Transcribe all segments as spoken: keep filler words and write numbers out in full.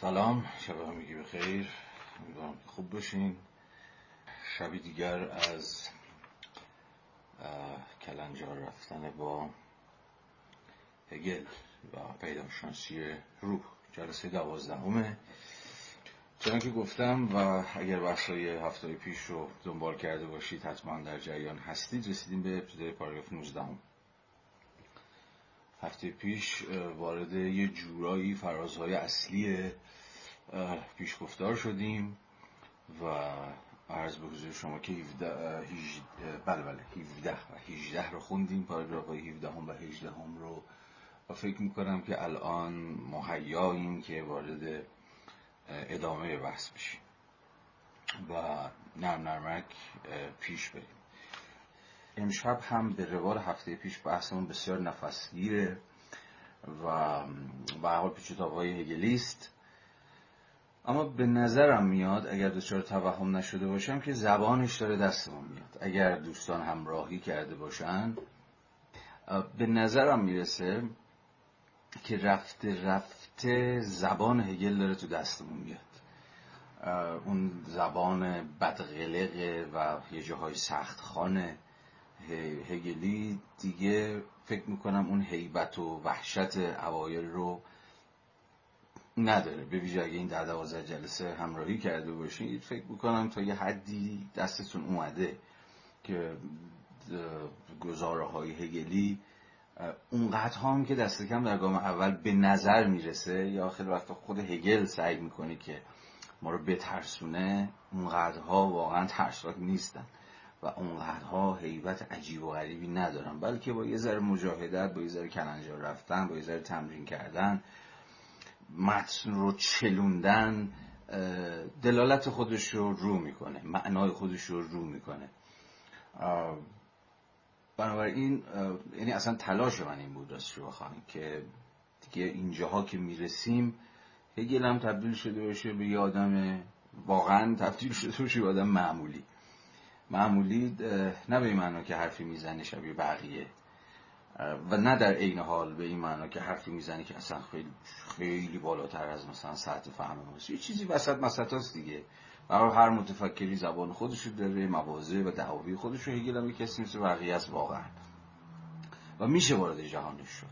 سلام، شب همگی بخیر. امیدوارم که خوب باشین. شبی دیگر از کلنجار رفتن با هگل و پدیدار شناسی روح، جلسه دوازدهمه. چون که گفتم و اگر بحث‌های هفته‌ی پیش رو دنبال کرده باشید حتما در جریان هستید، رسیدیم به ابتدای پاراگراف نوزدهم. هفته پیش وارد یه جورایی فرازهای اصلی پیشگفتار شدیم و عرض به حضور شما که هفده و هجده رو خوندیم، پاراگراف های هفده هم و هجده هم رو، و فکر میکنم که الان مهیاییم که وارد ادامه بحث بشیم و نرم نرمک پیش بریم. امشب هم به روال هفته پیش بحثمون بسیار نفسگیره و به هر حال پیچ‌وتاب‌های هگلیست، اما به نظرم میاد اگر دچار توهم نشده باشم که زبانش داره دستمون میاد. اگر دوستان همراهی کرده باشن به نظرم میرسه که رفته رفته زبان هگل داره تو دستمون میاد، اون زبان بدقلقه و یه جاهای سخت خانه هگلی. دیگه فکر میکنم اون هیبت و وحشت اوایل رو نداره، به ویژه اگه این در دوازده جلسه همراهی کرده باشید فکر میکنم تا یه حدی دستتون اومده که گزاره های هگلی اونقدر هم که دست کم در گام اول به نظر میرسه یا خیلی وقتا خود هگل سعی میکنه که ما رو بترسونه، اونقدرها واقعا ترسناک نیستن و اونقدرها هیبت عجیب و غریبی ندارن، بلکه با یه ذره مجاهدت، با یه ذره کلنجار رفتن، با یه ذره تمرین کردن، متن رو چلوندن، دلالت خودش رو رو میکنه، معنای خودش رو رو میکنه. بنابراین یعنی اصلا تلاش من این بود راستش رو بخوام که دیگه اینجاها که میرسیم هگل هم تبدیل شده باشه به یه آدم، واقعا تبدیل شده باشه به آدم معمولی معمولی نه به این معنا که حرفی میزنه شبیه بقیه و نه در عین حال به این معنا که حرفی میزنه که اصلا خیلی خیلی بالاتر از مثلا سطح فهم ماست، یه چیزی وسط مسطاست دیگه. برای هر متفکری زبان خودش داره، مواضع و دعاوی خودش رو. هگل هم کسی مثل بقیه است واقعا و میشه وارد جهانش شد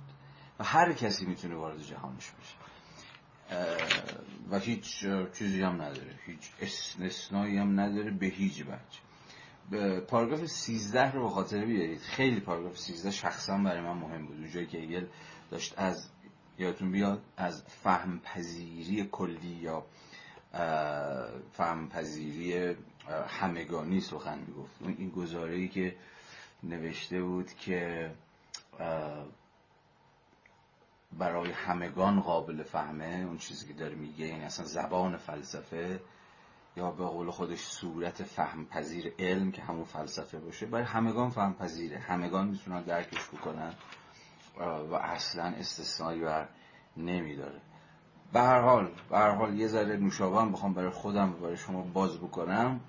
و هر کسی میتونه وارد جهانش بشه و هیچ چیزی هم نداره، هیچ استثنایی هم نداره به هیچ وجه. پاراگراف سیزده رو به خاطر بیارید، خیلی پاراگراف سیزده شخصا برای من مهم بود، اونجایی که هگل داشت از یادتون بیاد از فهم پذیری کلی یا فهم پذیری همگانی سخن میگفت. اون این گزاره‌ای که نوشته بود که برای همگان قابل فهمه، اون چیزی که داره میگه این اصلا زبان فلسفه یا به قول خودش صورت فهم پذیر علم که همون فلسفه باشه، برای همگان فهم پذیره، همگان میتونن درکش بکنن و اصلا استثنایی بر نمیداره. به هر حال به هر حال یه ذره نوشابه هم بخوام برای خودم و برای شما باز بکنم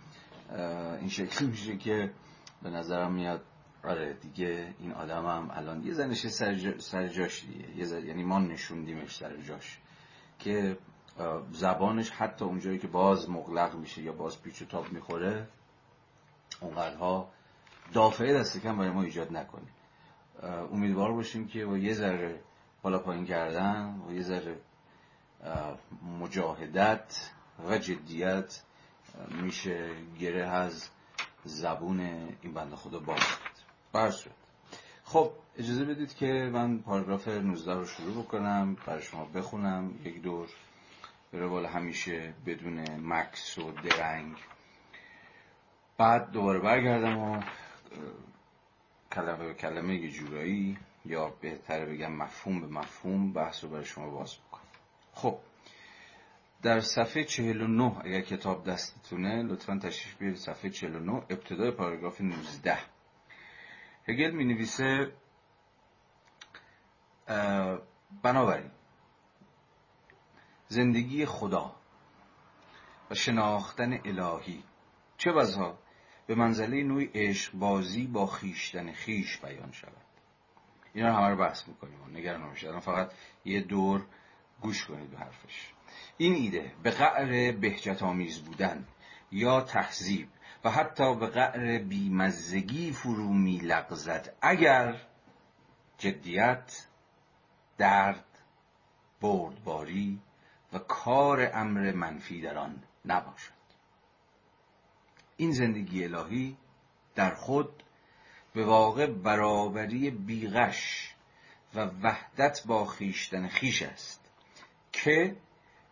این شکلی میشه که به نظرم میاد آره دیگه این آدمم الان یه ذره نشه سر, جا سر جاش دیگه، یه ذره یعنی ما نشوندیمش سر جاش که زبانش حتی اونجایی که باز مغلق میشه یا باز پیچ و تاب میخوره اونقدرها دافعه دست کم برای ما ایجاد نکنه. امیدوار باشیم که با یه ذره بالا پایین کردن، با یه ذره مجاهدت و جدیت میشه گره از زبون این بنده خدا باز برسد. خب اجازه بدید که من پاراگراف نوزده رو شروع بکنم، برای شما بخونم یک دور به روال همیشه بدون مکس و درنگ، بعد دوباره برگردم و کلمه به کلمه یه جورایی یا بهتره بگم مفهوم به مفهوم بحث رو برای شما باز بکنم. خب در صفحه چهل و نه اگر کتاب دستتونه لطفاً تشریف بیارید صفحه چهل و نه ابتدای پاراگراف نوزده. هگل می نویسه بنابراین زندگی خدا و شناختن الهی چه بسا به منزله نوعی عشق بازی با خیشتن خیش بیان شود. اینا همه رو بحث میکنیم، نگران نباشید، الان فقط یه دور گوش کنید به حرفش. این ایده به قعر بهجت‌آمیز بودن یا تخریب و حتی به قعر بیمزگی فرو می لغزد اگر جدیت، درد، بردباری و کار امر منفی در آن نباشد. این زندگی الهی در خود به واقع برابری بیغش و وحدت با خیشتن خیش است که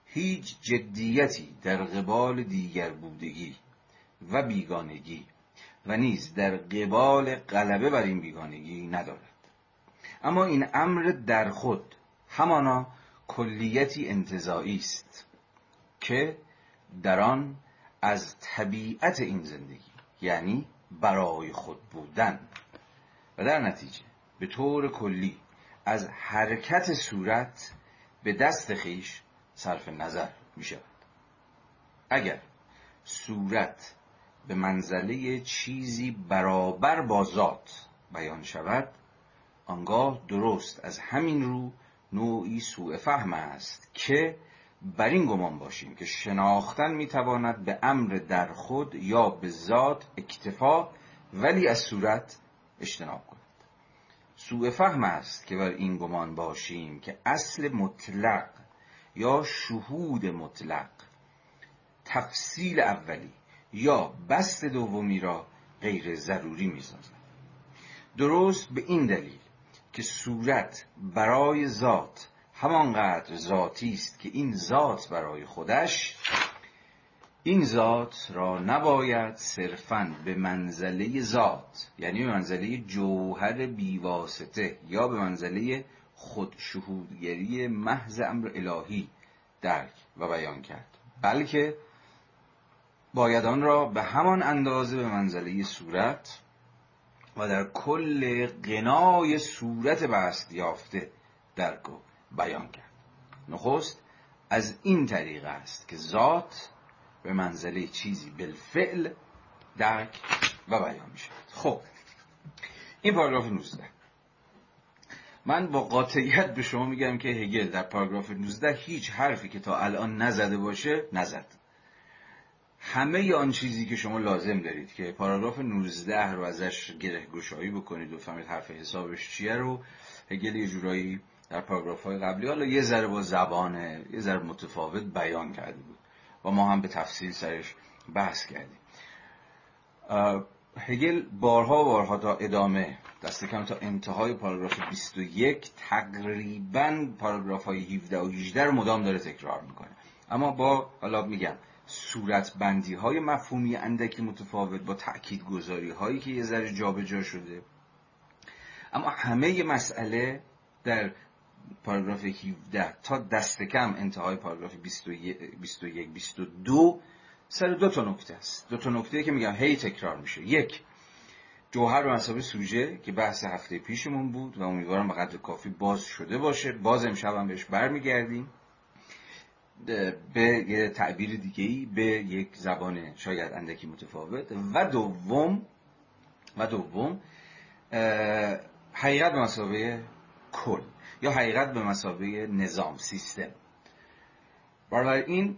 هیچ جدیتی در قبال دیگر بودگی و بیگانگی و نیز در قبال غلبه بر این بیگانگی ندارد. اما این امر در خود همانا کلیتی انتزاعی است که در آن از طبیعت این زندگی، یعنی برای خود بودن و در نتیجه به طور کلی از حرکت صورت به دست خیش صرف نظر می شود. اگر صورت به منزله چیزی برابر با ذات بیان شود، آنگاه درست از همین رو نوعی سوء فهم است که بر این گمان باشیم که شناختن می تواند به امر در خود یا به ذات اکتفا ولی از صورت اجتناب کند. سوء فهم است که بر این گمان باشیم که اصل مطلق یا شهود مطلق تفصیل اولی یا بسط دومی را غیر ضروری می سازد. درست به این دلیل که صورت برای ذات همانقدر ذاتی است که این ذات برای خودش، این ذات را نباید صرفاً به منزله ذات، یعنی به منزله جوهر بیواسطه یا به منزله خودشهودگری محض امر الهی درک و بیان کرد، بلکه باید آن را به همان اندازه به منزله صورت و در کل غنای صورت بسط یافته درک و بیان کرد. نخست از این طریق است که ذات به منزله چیزی بالفعل درک و بیان می شود. خب این پاراگراف نوزده. من با قاطعیت به شما میگم که هگل در پاراگراف نوزده هیچ حرفی که تا الان نزده باشه نزد. همه آن چیزی که شما لازم دارید که پاراگراف نوزده رو ازش گره گشایی بکنید و فهمید حرف حسابش چیه رو هگل یه جورایی در پاراگراف‌های قبلی حالا یه ذره با زبانه یه ذره متفاوت بیان کرده بود و ما هم به تفصیل سرش بحث کردیم. هگل بارها و بارها تا ادامه دست کم تا انتهای پاراگراف بیست و یک تقریباً پاراگراف‌های هفده و هجده رو مدام داره تکرار میکنه، اما با حالا میگم صورت بندی های مفهومی اندکی متفاوت با تأکید گذاری هایی که یه ذره جابجا شده. اما همه مسئله در پاراگراف هفده تا دست کم انتهای پاراگراف بیست و یک بیست و دو سر دو تا نکته است. دو تا نکته که میگم هی تکرار میشه. یک، جوهر و مسابقه سوژه که بحث هفته پیشمون بود و امیدوارم به قدر کافی باز شده باشه، باز امشب هم بهش برمیگردیم به یه تعبیر دیگه‌ای به یک زبان شاید اندکی متفاوت. و دوم و دوم حقیقت به مسابقه کل یا حقیقت به مسابقه نظام، سیستم. برای این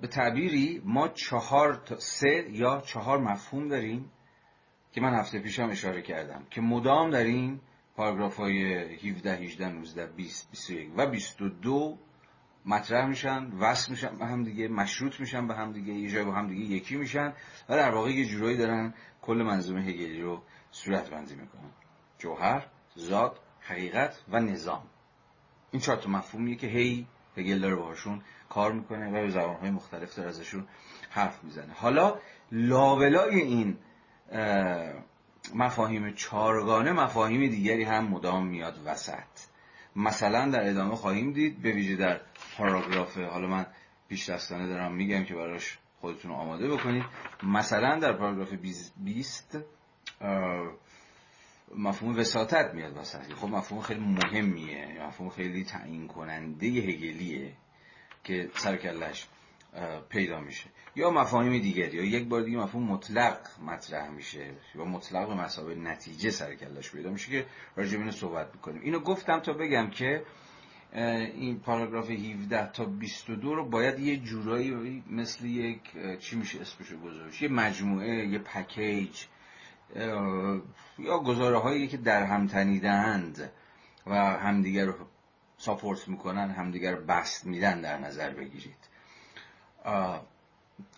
به تعبیری ما چهار سه یا چهار مفهوم داریم که من هفته پیش هم اشاره کردم که مدام در این پاراگراف‌های هفده، هجده، نوزده، بیست، بیست و یک و بیست و دو مطرح میشن، وصل میشن به هم دیگه، مشروط میشن به هم دیگه، یه جای با هم دیگه یکی میشن و در واقع یه جورایی دارن کل منظومه هگلی رو صورت بندی میکنن. جوهر، ذات، حقیقت و نظام. این چهار تا مفهومیه که هی هگل داره باهاشون کار میکنه و به زبانهای مختلف داره ازشون حرف میزنه. حالا لابلای این مفاهیم چارگانه مفاهیم دیگری هم مدام میاد وسط. مثلا در ادامه خواهیم دید، به ویژه در پاراگراف، حالا من پیش دستانه دارم میگم که براش خودتون رو آماده بکنید، مثلا در پاراگراف بیست مفهوم وساطت میاد وسط. خب مفهوم خیلی مهمیه، مفهوم خیلی تعیین کننده هگلیه که سرکلش پیدا میشه. یا مفاهیم دیگری، یا یک بار دیگه مفهوم مطلق مطرح میشه یا مطلق به مسابقه نتیجه سرکلش پیدا میشه که راجع به اینو صحبت میکنیم. اینو گفتم تا بگم که این پاراگراف هفده تا بیست و دو رو باید یه جورایی مثل یک چی میشه اسمشو گذاشت، یه مجموعه، یه پکیج یا گزاره هایی که در هم تنیدند و همدیگر رو ساپورت میکنن، همدیگر رو بست میدن در نظر بگیرید.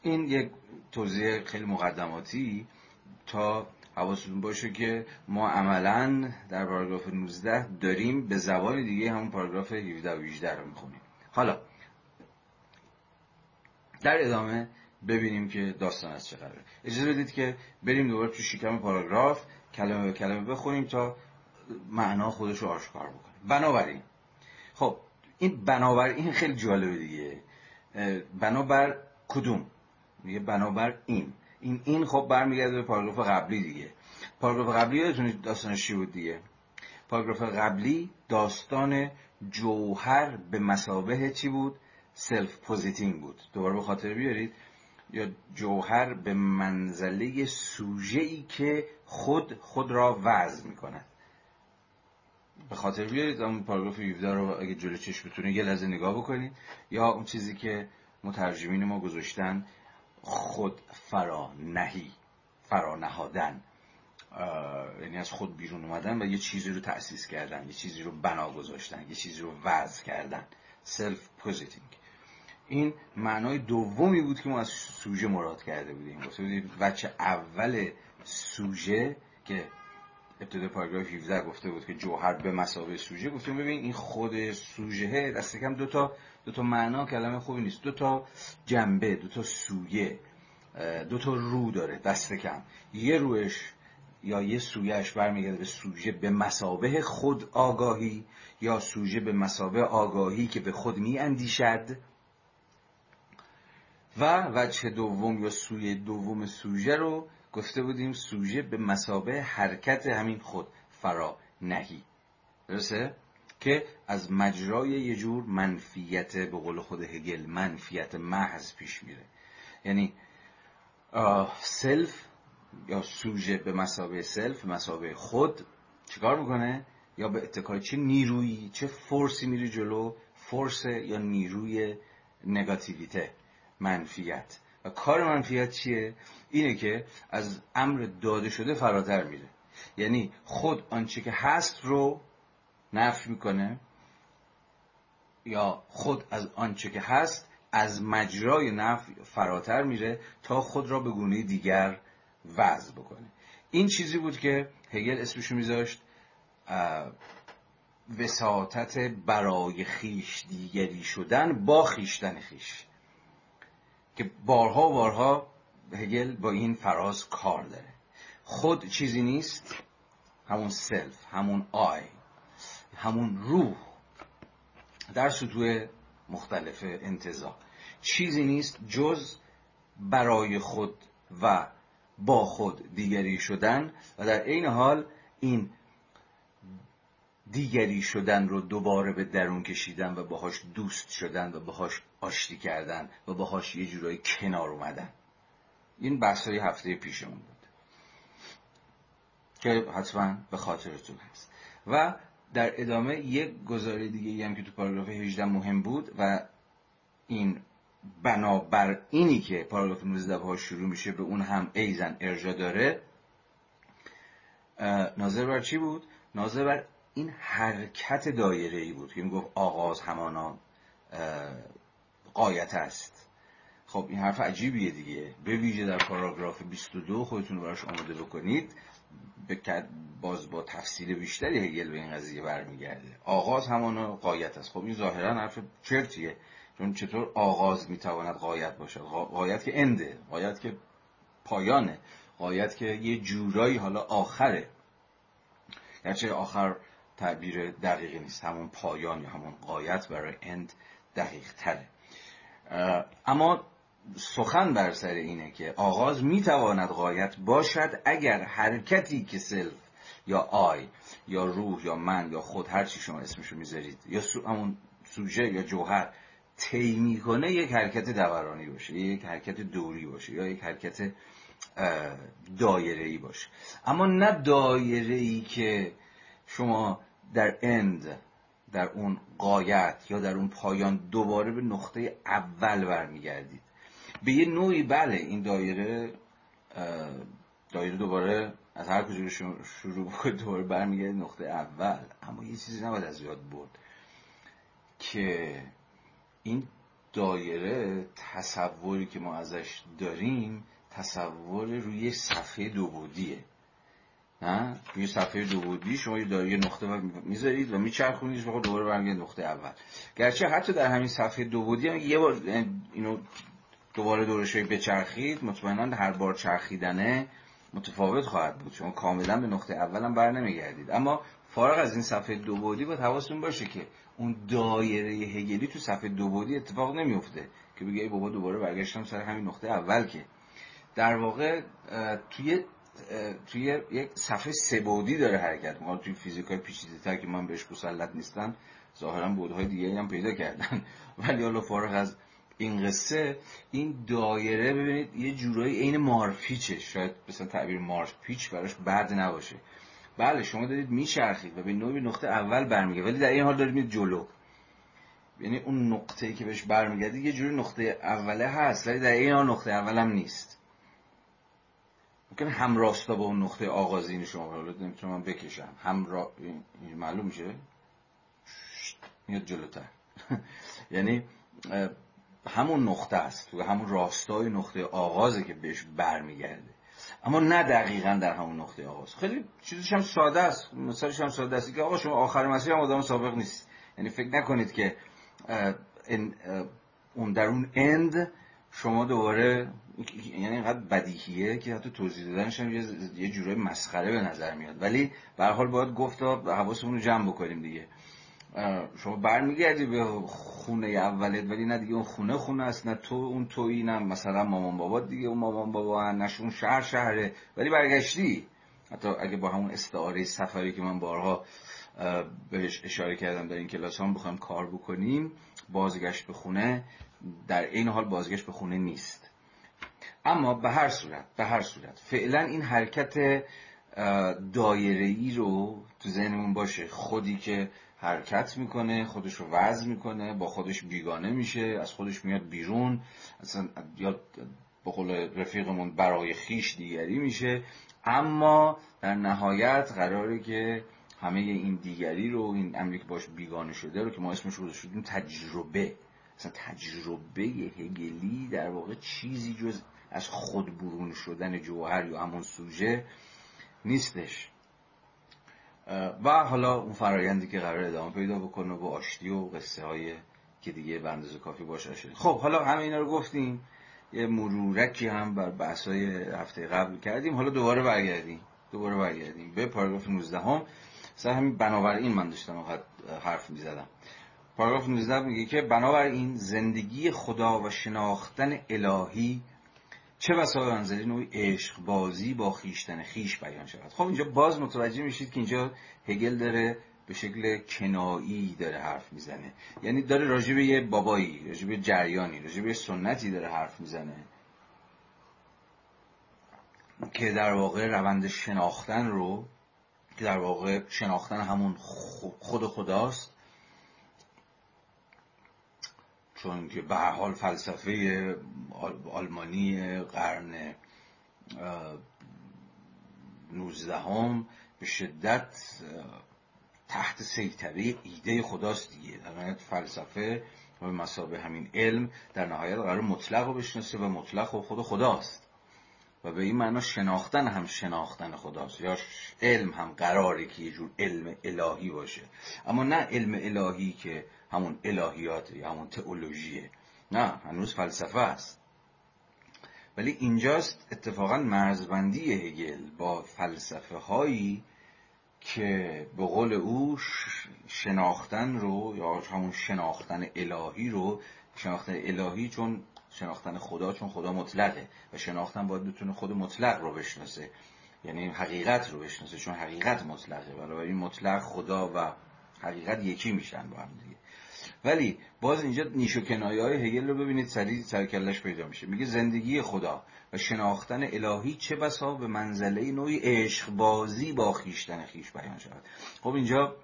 این یک توضیح خیلی مقدماتی تا حواستون باشه که ما عملاً در پاراگراف نوزده داریم به زبان دیگه همون پاراگراف هفده و هجده رو میخونیم. حالا در ادامه ببینیم که داستان از چه قراره. اجازه بدید که بریم دوباره تو شکم پاراگراف کلمه به کلمه بخونیم تا معنا خودش رو آشکار بکنه. بنابراین خب این بنابراین خیلی جالبه دیگه. بنابر کدوم؟ میگه بنابر این. این این خب برمیگرده به پاراگراف قبلی دیگه. پاراگراف قبلی یادتون داستانش چی بود دیگه؟ پاراگراف قبلی داستان جوهر به مثابه چی بود؟ سلف پوزیتینگ بود. دوباره به خاطر بیارید، یا جوهر به منزله سوژه‌ای که خود خود را وضع می‌کند. به خاطر بیارید اون پاراگراف هفده رو اگه جلو چشم بتونید یه لحظه نگاه بکنید، یا اون چیزی که مترجمین ما گذاشتن خود فرا نهی، فرا نهادن، یعنی از خود بیرون اومدن و یه چیزی رو تأسیس کردن، یه چیزی رو بنا گذاشتن، یه چیزی رو وضع کردن، سلف پوزیتینگ. این معنای دومی بود که ما از سوژه مراد کرده بودیم. گفته بودیم بچه اول سوژه که ابتدای پاراگراف هفده گفته بود که جوهر به مثابه سوژه، گفتیم ببین این خود سوژه دست کم دو تا دو تا معنا کلمه خوبی نیست، دو تا جنبه، دو تا سویه، دو تا رو داره دست کم. یه روش یا یه سویهش برمیگرده به سوژه به مثابه خود آگاهی، یا سوژه به مثابه آگاهی که به خود می اندیشد، و وجه دوم یا سویه دوم سوژه رو گفته بودیم سوژه به مثابه حرکت همین خود فرا نهی، درسته؟ که از مجرای یه جور منفیت، به قول خود هگل منفیت محض پیش میره. یعنی سلف یا سوژه به مثابه سلف، مثابه خود، چیکار میکنه؟ یا به اتکای چه نیرویی، چه فورسی میره جلو، فورس یا نیروی نگاتیویته، منفیت. و کار منفیت چیه؟ اینه که از امر داده شده فراتر میره، یعنی خود آنچه که هست رو نفی میکنه، یا خود از آنچه که هست از مجرای نفی فراتر میره تا خود را به گونه دیگر وضع بکنه. این چیزی بود که هگل اسمشو میذاشت وساطت برای خیش دیگری شدن با خیشتن خیش، که بارها و بارها هگل با این فراز کار داره. خود چیزی نیست، همون سلف، همون آی، همون روح در سطوح مختلف انتزاع چیزی نیست جز برای خود و با خود دیگری شدن، و در عین حال این دیگری شدن رو دوباره به درون کشیدن و باهاش دوست شدن و باهاش آشتی کردن و باهاش یه جورایی کنار اومدن. این بحثای هفته پیشمون بود که حتما به خاطرتون هست. و در ادامه یک گزاره دیگه هم که تو پاراگراف هجده مهم بود و این بنابر اینی که پاراگراف نوزده ها شروع میشه به اون هم ایزن ارجاع داره، ناظر بر چی بود؟ ناظر بر این حرکت دایره‌ای بود که میگفت آغاز همانا غایت است. خب این حرف عجیبیه دیگه، به ویژه در پاراگراف بیست و دو خودتون رو براش آماده بکنید. باز با تفصیل بیشتری هگل به این قضیه برمیگرده. آغاز همانا غایت است. خب این ظاهرا حرف چرتیه، چون چطور آغاز میتواند غایت باشد؟ غایت که انده، غایت که پایانه، غایت که یه جورایی حالا آخره. گرچه آخر تعبیر دقیقی نیست، همون پایان یا همون غایت برای اند دقیق تره، اما سخن بر سر اینه که آغاز میتواند غایت باشد اگر حرکتی که سلف یا آی یا روح یا من یا خود هر چی شما اسمشو میذارید یا سو همون سوژه یا جوهر طی میکنه یک حرکت دورانی باشه، یک حرکت دوری باشه، یا یک حرکت دایره‌ای باشه. اما نه دایره‌ای که شما در اند در اون غایت یا در اون پایان دوباره به نقطه اول برمیگردید. به یه نوعی بله این دایره دایره دوباره از هر کجا شروع بکنه دوباره برمیگرده نقطه اول. اما یه چیزی نباید از یاد برد که این دایره، تصوری که ما ازش داریم، تصور روی صفحه دو بعدیه. نه، روی صفحه دو بعدی شما یه دایره نقطه میذارید و میچرخونید بخواد دوباره برمیگرده نقطه اول. گرچه حتی در همین صفحه دو بعدی هم یه بار اینو دوباره دورش رو بچرخید، مطمئناً هر بار چرخیدنه متفاوت خواهد بود، چون کاملا به نقطه اولم بر نمیگردید. اما فارغ از این صفحه دو بعدی باید حواستون باشه که اون دایره هگلی تو صفحه دو بعدی اتفاق نمیفته که بگه ای بابا دوباره برگشتم سر همین نقطه اول، که در واقع توی توی یک صفحه سه بعدی داره حرکت می‌کنه. توی فیزیکای پیچیده‌تر که من بهش مسلط نیستم ظاهراً بعدهای دیگه‌ای هم پیدا کردن، ولی حالا فارغ از این قصه، این دایره ببینید یه جورایی عین مارپیچه، شاید مثلا تعبیر مارپیچ براش بد نباشه. بله شما دارید میچرخید و به نوعی نقطه اول برمیگردید، ولی در این حال دارید میرید جلو، یعنی اون نقطه‌ای که بهش برمیگردید یه جوری نقطه اوله هست ولی در این حال نقطه اول هم نیست، ممکن همراستا با اون نقطه آغازین شما. حالا نمیتونم من بکشم همرا این معلوم میشه میاد جلوتر، یعنی همون نقطه است، تو همون راستای نقطه آغازه که بهش برمیگرده، اما نه دقیقاً در همون نقطه آغاز. خیلی چیزش هم ساده است، مثالش هم ساده است که آقا شما آخر مسیر هم آدم سابق نیست، یعنی فکر نکنید که اون در اون اند شما دوباره، یعنی اینقدر بدیهیه که حتی توضیح دادنش هم یه جورای مسخره به نظر میاد، ولی به هر حال باید گفت حواسمون رو جمع بکنیم دیگه. شما برمیگردی به خونه اولت، ولی نه دیگه اون خونه خونه است، نه تو اون تویی، نه مثلا مامان بابا دیگه اون مامان بابا هن، نه اون شهر شهره، ولی برگشتی. حتی اگه با همون استعاره سفری که من بارها بهش اشاره کردم در این کلاس هم بخوایم کار بکنیم، بازگشت به خونه در این حال بازگشت به خونه نیست. اما به هر صورت به هر صورت فعلا این حرکت دایره‌ای رو تو ذهنمون باشه، خودی که حرکت میکنه، خودش رو وضع میکنه، با خودش بیگانه میشه، از خودش میاد بیرون، اصلا یا به قول رفیقمون برای خیش دیگری میشه، اما در نهایت قراره که همه این دیگری رو، این امری که باش بیگانه شده رو که ما اسمش رو گذاشتیم تجربه، اصلا تجربه هگلی در واقع چیزی جز از خود برون شدن جوهر یا همون سوژه نیستش. و حالا اون فرایندی که قرار ادامه پیدا بکنه با آشتی و قصه هایی که دیگه به اندازه کافی باش آشتی. خب حالا همه اینا رو گفتیم، یه مرورکی هم بر بحث‌های هفته قبل کردیم، حالا دوباره برگردیم دوباره برگردیم به پاراگراف نوزده هم. سر همین بنابراین من داشتم وقت حرف می‌زدم. پاراگراف نوزده میگه که بنابراین زندگی خدا و شناختن الهی چه بسا منزل نوعی عشق بازی با خیشتن خیش بیان شود. خب اینجا باز متوجه میشید که اینجا هگل داره به شکل کنایی داره حرف میزنه، یعنی داره راجع به یه بابایی، راجع به جریانی، راجع به سنتی داره حرف میزنه که در واقع روند شناختن رو، که در واقع شناختن همون خود خداست، چون که به هر حال فلسفه آلمانی قرن نوزدهم به شدت تحت سیطره ایده خداست دیگه. در نهایت فلسفه و مثابه همین علم در نهایت قرار مطلق رو بشناسه و مطلق و خود خداست، و به این معنا شناختن هم شناختن خداست، یا علم هم قراره که یه جور علم الهی باشه، اما نه علم الهی که همون الهیات یا همون تئولوژیه، نه، هنوز فلسفه است. ولی اینجاست اتفاقا مرزبندی هگل با فلسفه هایی که به قول او شناختن رو یا همون شناختن الهی رو، شناختن الهی چون شناختن خدا، چون خدا مطلقه و شناختن باید بتونه خود مطلق رو بشناسه، یعنی حقیقت رو بشناسه، چون حقیقت مطلقه، بنابراین مطلق خدا و حقیقت یکی میشن با هم دیگه. ولی باز اینجا نیش و کنایه‌های هگل رو ببینید سریع سرکلش پیدا میشه. میگه زندگی خدا و شناختن الهی چه بسا به منزله نوعی عشق بازی با خیشتن خیش بیان شود. خب اینجا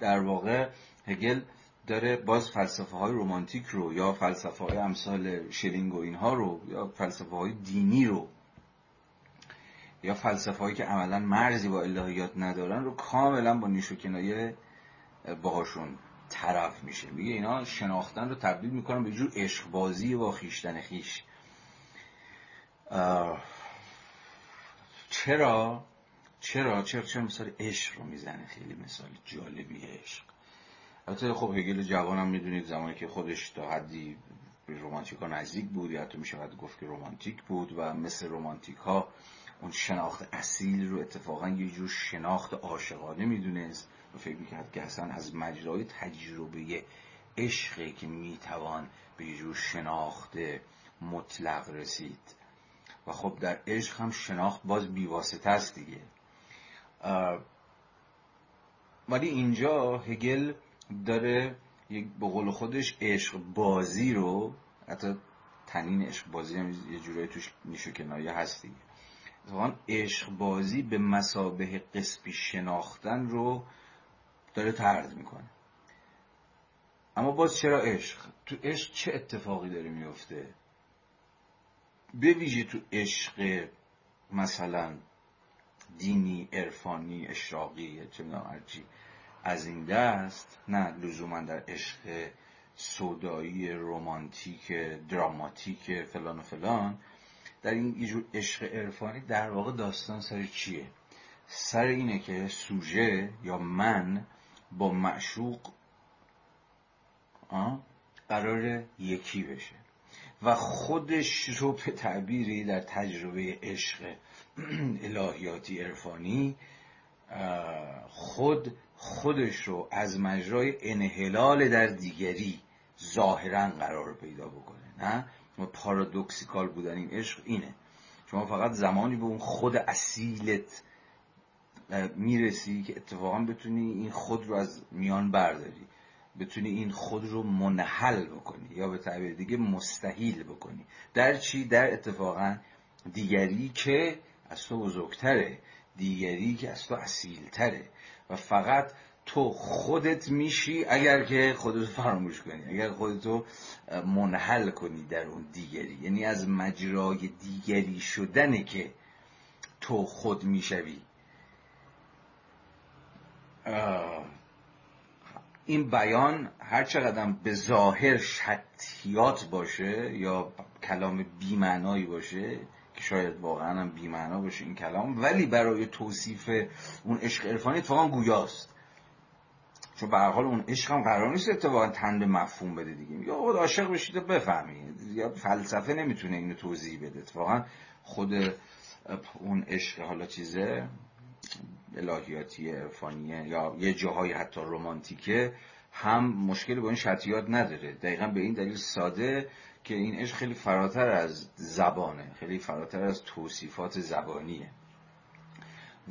در واقع هگل داره باز فلسفه های رومانتیک رو یا فلسفه های امثال شلینگ و اینها رو یا فلسفه های دینی رو یا فلسفه هایی که عملا مرزی با الهیات ندارن رو کاملا با نیش و کنایه باهاشون طرف میشه. میگه اینا شناختن رو تبدیل میکنن به جور عشق بازی با خیشتن خیش. چرا چرا چرا چرا مثال عشق رو میزنه؟ خیلی مثال جالبیه عشق. البته خب هگل جوانم میدونید زمانی که خودش تا حدی رومانتیکا نزدیک بود یا حتی میشه گفت که رومانتیک بود و مثل رومانتیکا اون شناخت اصیل رو اتفاقا یه جور شناخت عاشقانه میدونست و فکر میکرد که اصلا از مجرای تجربه عشقی که میتوان به یه جور شناخت مطلق رسید. و خب در عشق هم شناخت باز بیواسطه است دیگه. ولی اینجا هگل داره یک به قول خودش عشق بازی رو، حتی تنین عشق بازی هم یه جورایی توش نیش و کنایه هست دیگه، طبعا عشق بازی به مثابه قسپی شناختن رو داره ترد میکنه. اما باز چرا عشق؟ تو عشق چه اتفاقی داره میفته؟ به ویژه تو عشق مثلا دینی، عرفانی، اشراقی، چه میدونم ارجی از این دست، نه لزوما در عشق سودایی، رمانتیک، دراماتیک فلان و فلان. در این جور عشق عرفانی در واقع داستان سر چیه؟ سر اینه که سوژه یا من با معشوق قرار یکی بشه و خودش رو به تعبیری در تجربه عشق الهیاتی عرفانی خود خودش رو از مجرای انحلال در دیگری ظاهرا قرار پیدا بکنه. نه و پارادوکسیکال بودن این عشق اینه، شما فقط زمانی به اون خود اصیلت میرسی که اتفاقا بتونی این خود رو از میان برداری، بتونی این خود رو منحل بکنی یا به تعبیر دیگه مستحیل بکنی. در چی؟ در اتفاقا دیگری که از تو بزرگتره، دیگری که از تو اصیلتره و فقط تو خودت میشی اگر که خودتو فراموش کنی، اگر خودتو منحل کنی در اون دیگری. یعنی از مجرای دیگری شدنه که تو خود میشوی. این بیان هر چقدر به ظاهر شتیات باشه یا کلام بی‌معنایی باشه که شاید واقعا هم بی‌معنا باشه این کلام، ولی برای توصیف اون عشق عرفانی اتفاقا گویاست، چون به هر حال اون عشق هم قرار نیست اتفاقا تن به مفهوم بده دیگه. یا خود عاشق بشی تا بفهمی، یا فلسفه نمیتونه اینو توضیح بده. اتفاقا خود اون عشق حالا چیزه الهیاتی عرفانیه یا یه جاهای حتی رمانتیکه هم مشکلی با این شتیات نداره، دقیقا به این دلیل ساده که این عشق خیلی فراتر از زبانه، خیلی فراتر از توصیفات زبانیه.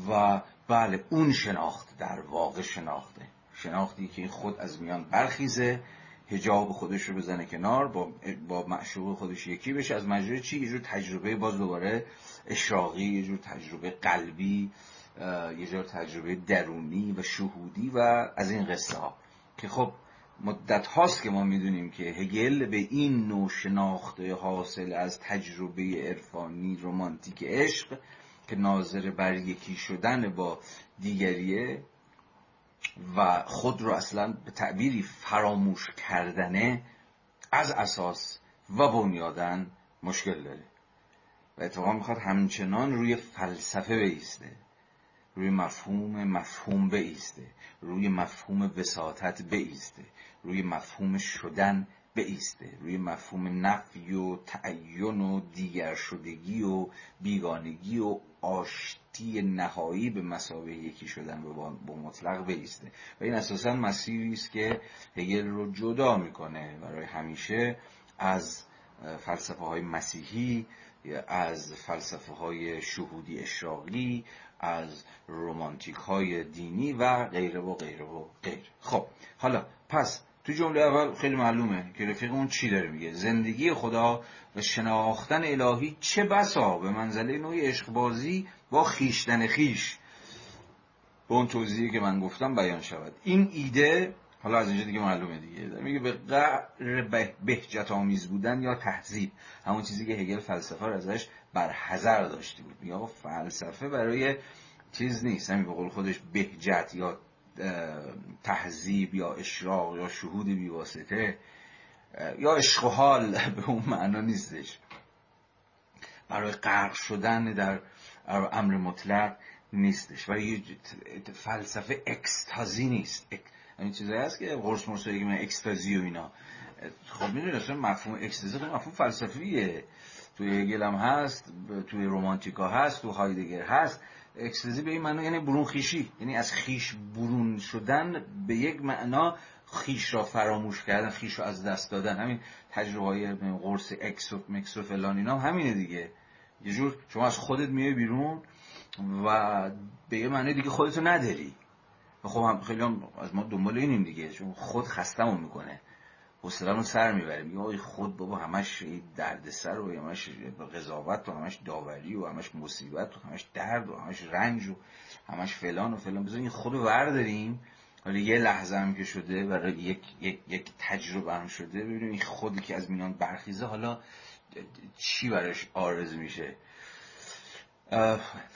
و بله اون شناخت در واقع شناخته، شناختی که خود از میان برخیزه، حجاب خودش رو بزنه کنار، با با معشوق خودش یکی بشه از مجرای چی؟ یه جور تجربه باز دوباره اشراقی، یه جور تجربه قلبی، یه جور تجربه درونی و شهودی و از این قصه ها که خب مدت هاست که ما میدونیم که هگل به این نوع شناخت حاصل از تجربه عرفانی رمانتیک عشق که ناظر بر یکی شدن با دیگریه و خود رو اصلا به تعبیری فراموش کردنه، از اساس و بنیادن مشکل داره و اتفاقا میخواد همچنان روی فلسفه بایسته، روی مفهوم مفهوم بایسته، روی مفهوم وساطت بایسته، روی مفهوم شدن بایسته، روی مفهوم نفی و تعین و دیگرشدگی و بیگانگی و آشتی نهایی به مثابه یکی شدن با مطلق بایسته. و این اساساً مسیری است که هگل رو جدا میکنه برای همیشه از فلسفه های مسیحی، از فلسفه های شهودی اشراقی، از رومانتیک های دینی و غیره و غیره و غیره. خب حالا پس تو جمله اول خیلی معلومه که رفیق اون چی داره میگه. زندگی خدا و شناختن الهی چه بسا به منزله نوعی عشقبازی با خیشتن خیش به اون توضیحی که من گفتم بیان شود. این ایده حالا از اینجا دیگه معلومه دیگه، میگه به قدر بهجت آمیز بودن یا تهذیب، همون چیزی که هگل فلسفه رو ازش برحذر داشته بود. میگه آقا فلسفه برای چیز نیست، همین به قول خودش بهجت یا تهذیب یا اشراق یا شهود بیواسطه یا عشق و حال به اون معنا نیستش، برای غرق شدن در امر مطلق نیستش، برای فلسفه اکستازی نیست. این چیزایی هست که قرص مرس بگیم اکستازی و اینا، خب میدونی اصلا مفهوم اکستازی خب مفهوم فلسفیه، توی هگل هم هست، توی رومانتیکا هست، توی هایدگر هست. اکستازی به این معنی یعنی برون خیشی، یعنی از خیش برون شدن، به یک معنا خیش را فراموش کردن، خیش را از دست دادن. همین تجربه های قرص اکس و مکس و فلان اینا هم همینه دیگه، یه جور شما از خودت میای بیرون و به یه معنی دیگه خودتو نداری. خب هم خیلی هم از ما دنبال اینیم دیگه، چون خود خستمون میکنه، حوصله‌مون سر میبره، میگه آقا خود بابا همش دردسر و همش قضاوت و همش داوری و همش مصیبت و همش درد و همش رنج و همش فلان و فلان. بذارین خودو برداریم، حالا یه لحظه هم که شده برای یک یک یک تجربه هم شده، ببینیم این خودی که از میان برخیزه حالا چی براش آرزو میشه.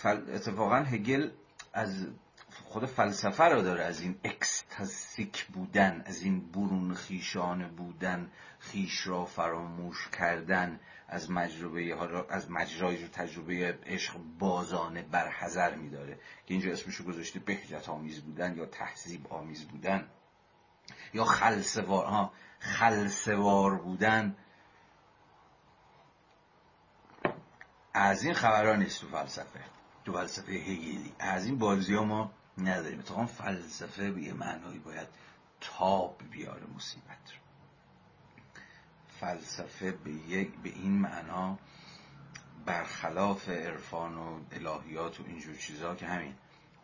اتفاقا هگل از خود فلسفه رو داره، از این اکستاسیک بودن، از این برون خیشانه بودن، خیش را فراموش کردن، از مجربه از مجرای تجربه عشق بازانه برحذر می‌داره که اینجا اسمشو گذاشته بهجت آمیز بودن یا تهذیب آمیز بودن یا خلسوار ها خلسوار بودن. از این خبرها نیست تو فلسفه، تو فلسفه هگلی از این بازی ها ما نداریم. اتفاقا فلسفه به یه معنایی باید تاب بیاره مصیبت رو. فلسفه به یک به این معنا برخلاف عرفان و الهیات و اینجور چیزها که همین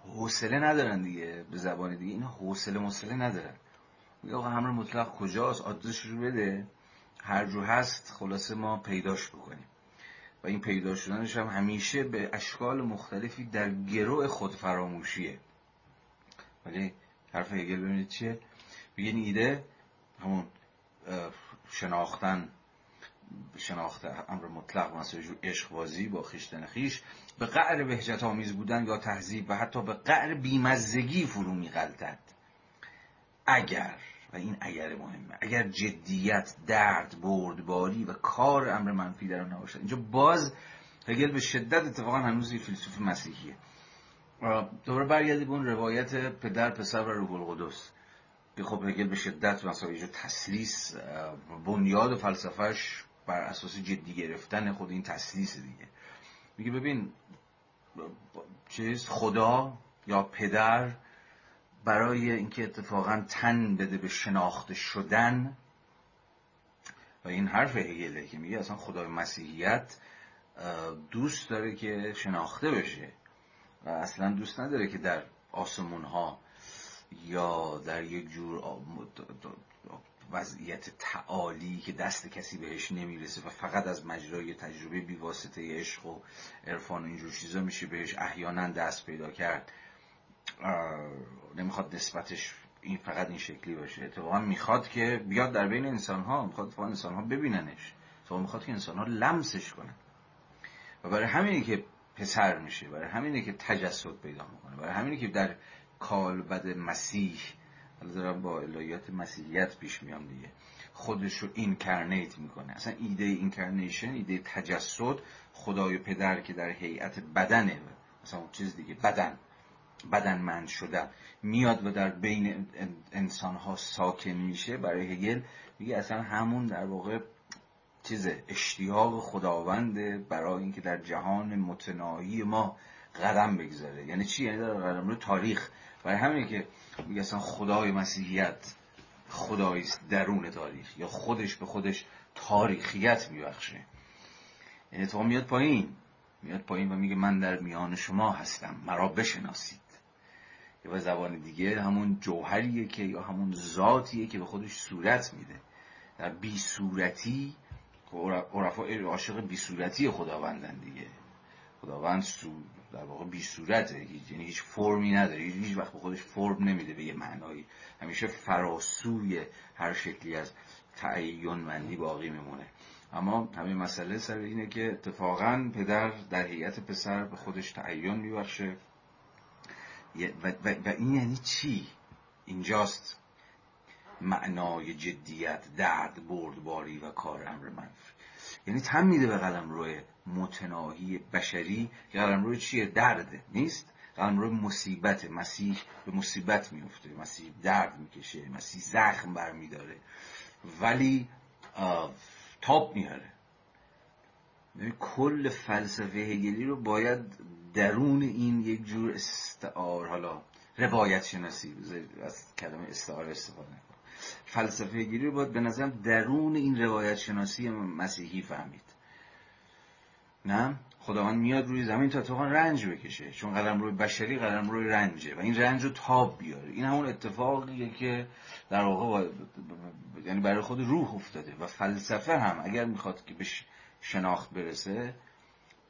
حوصله ندارن دیگه، به زبان دیگه اینا حوصله مسئله ندارن. میگه آقا امر مطلق کجاست، آدرسش رو بده، هر جو هست خلاصه ما پیداش بکنیم. و این پیدا شدنش هم همیشه به اشکال مختلفی در گروه خود فراموشیه. ولی حرف هگل ببینید چیه؟ بگید این ایده همون شناختن شناخته امر مطلق مثل جو عشق‌بازی با خیشتن خیش به قعر بهجت آمیز بودن یا تهذیب و حتی به قعر بیمزگی فرو می‌غلتد. اگر، و این اگر مهمه، اگر جدیت، درد، بردباری و کار امر منفی در آن نباشد. اینجا باز هگل به شدت اتفاقا هنوز فیلسوف مسیحیه. دوباره برگردیم به اون روایت پدر، پسر و روح القدس که خب هگل به شدت مثلا یه تسلیس، بنیاد فلسفهش بر اساس جدی گرفتن خود این تسلیس دیگه. میگه ببین چیز خدا یا پدر برای اینکه اتفاقا تن بده به شناخته شدن، و این حرف هگله که میگه اصلا خدای مسیحیت دوست داره که شناخته بشه و اصلا دوست نداره که در آسمون ها یا در یک جور وضعیت تعالی که دست کسی بهش نمیرسه و فقط از مجرای تجربه بیواسطه عشق و عرفان و اینجور چیزا میشه بهش احیانا دست پیدا کرد، نمیخواد نسبتش این فقط این شکلی باشه. اتفاقا میخواد که بیاد در بین انسان ها، میخواد فقط انسان ها ببیننش، اتفاقا میخواد که انسان ها لمسش کنن. و برای همینه که پسر میشه، برای همینه که تجسد پیدا میکنه، برای همینه که در کالبد مسیح، حالا دارم با الهیات مسیحیت پیش میام دیگه، خودش رو اینکرنیت میکنه. اصلا ایده اینکرنیشن، ایده تجسد، خدای پدر که در هیئت بدنه، مثلا اون چیز دیگه بدن بدنمند شدن میاد و در بین انسان ها ساکن میشه. برای هگل میگه اصلا همون در واقع چیزه، اشتیاق خداوند برای اینکه در جهان متناهی ما قدم بگذاره. یعنی چی؟ یعنی در قدم رو تاریخ. برای همینه که میگه اصلا خدای مسیحیت خداییست درون تاریخ، یا خودش به خودش تاریخیت میبخشه. یعنی تو میاد پایین میاد پایین و میگه من در میان شما هستم، مرا بشناسید. یا به زبان دیگه همون جوهریه که، یا همون ذاتیه که به خودش صورت میده. در بی صورتی، عرفا عاشق بی صورتی خداوندن دیگه، خداوند در واقع بی صورته، یعنی هیچ فرمی نداره، هیچ وقت به خودش فرم نمیده به یه معنایی، همیشه فراسوی هر شکلی از تعین بندی باقی میمونه. اما همین مسئله سر اینه که اتفاقاً پدر در هیئت پسر به خودش تعین میبخشه. و, و, و این یعنی چی؟ اینجاست معنای جدیت، درد بردباری و کار امر منفی. یعنی تن میده به قلمرو متناهی بشری که قلمرو چیه؟ درده، نیست؟ قلمرو مصیبت. مسیح به مصیبت میفته، مسیح درد میکشه، مسیح زخم برمیداره ولی تاب میاره. یعنی کل فلسفه هگلی رو باید درون این یک جور استعاره، حالا روایت شناسی از کلمه استعاره استفاده کنه، فلسفه هگلی رو باید به نظرم درون این روایت شناسی مسیحی فهمید. نه خداوند میاد روی زمین تا اتفاقا رنج بکشه، چون قلمرو بشری قلمرو رنجه و این رنج رو تاب بیاره. این همون اتفاقیه که در واقع یعنی برای خود روح افتاده و فلسفه هم اگر میخواد که به شناخت برسه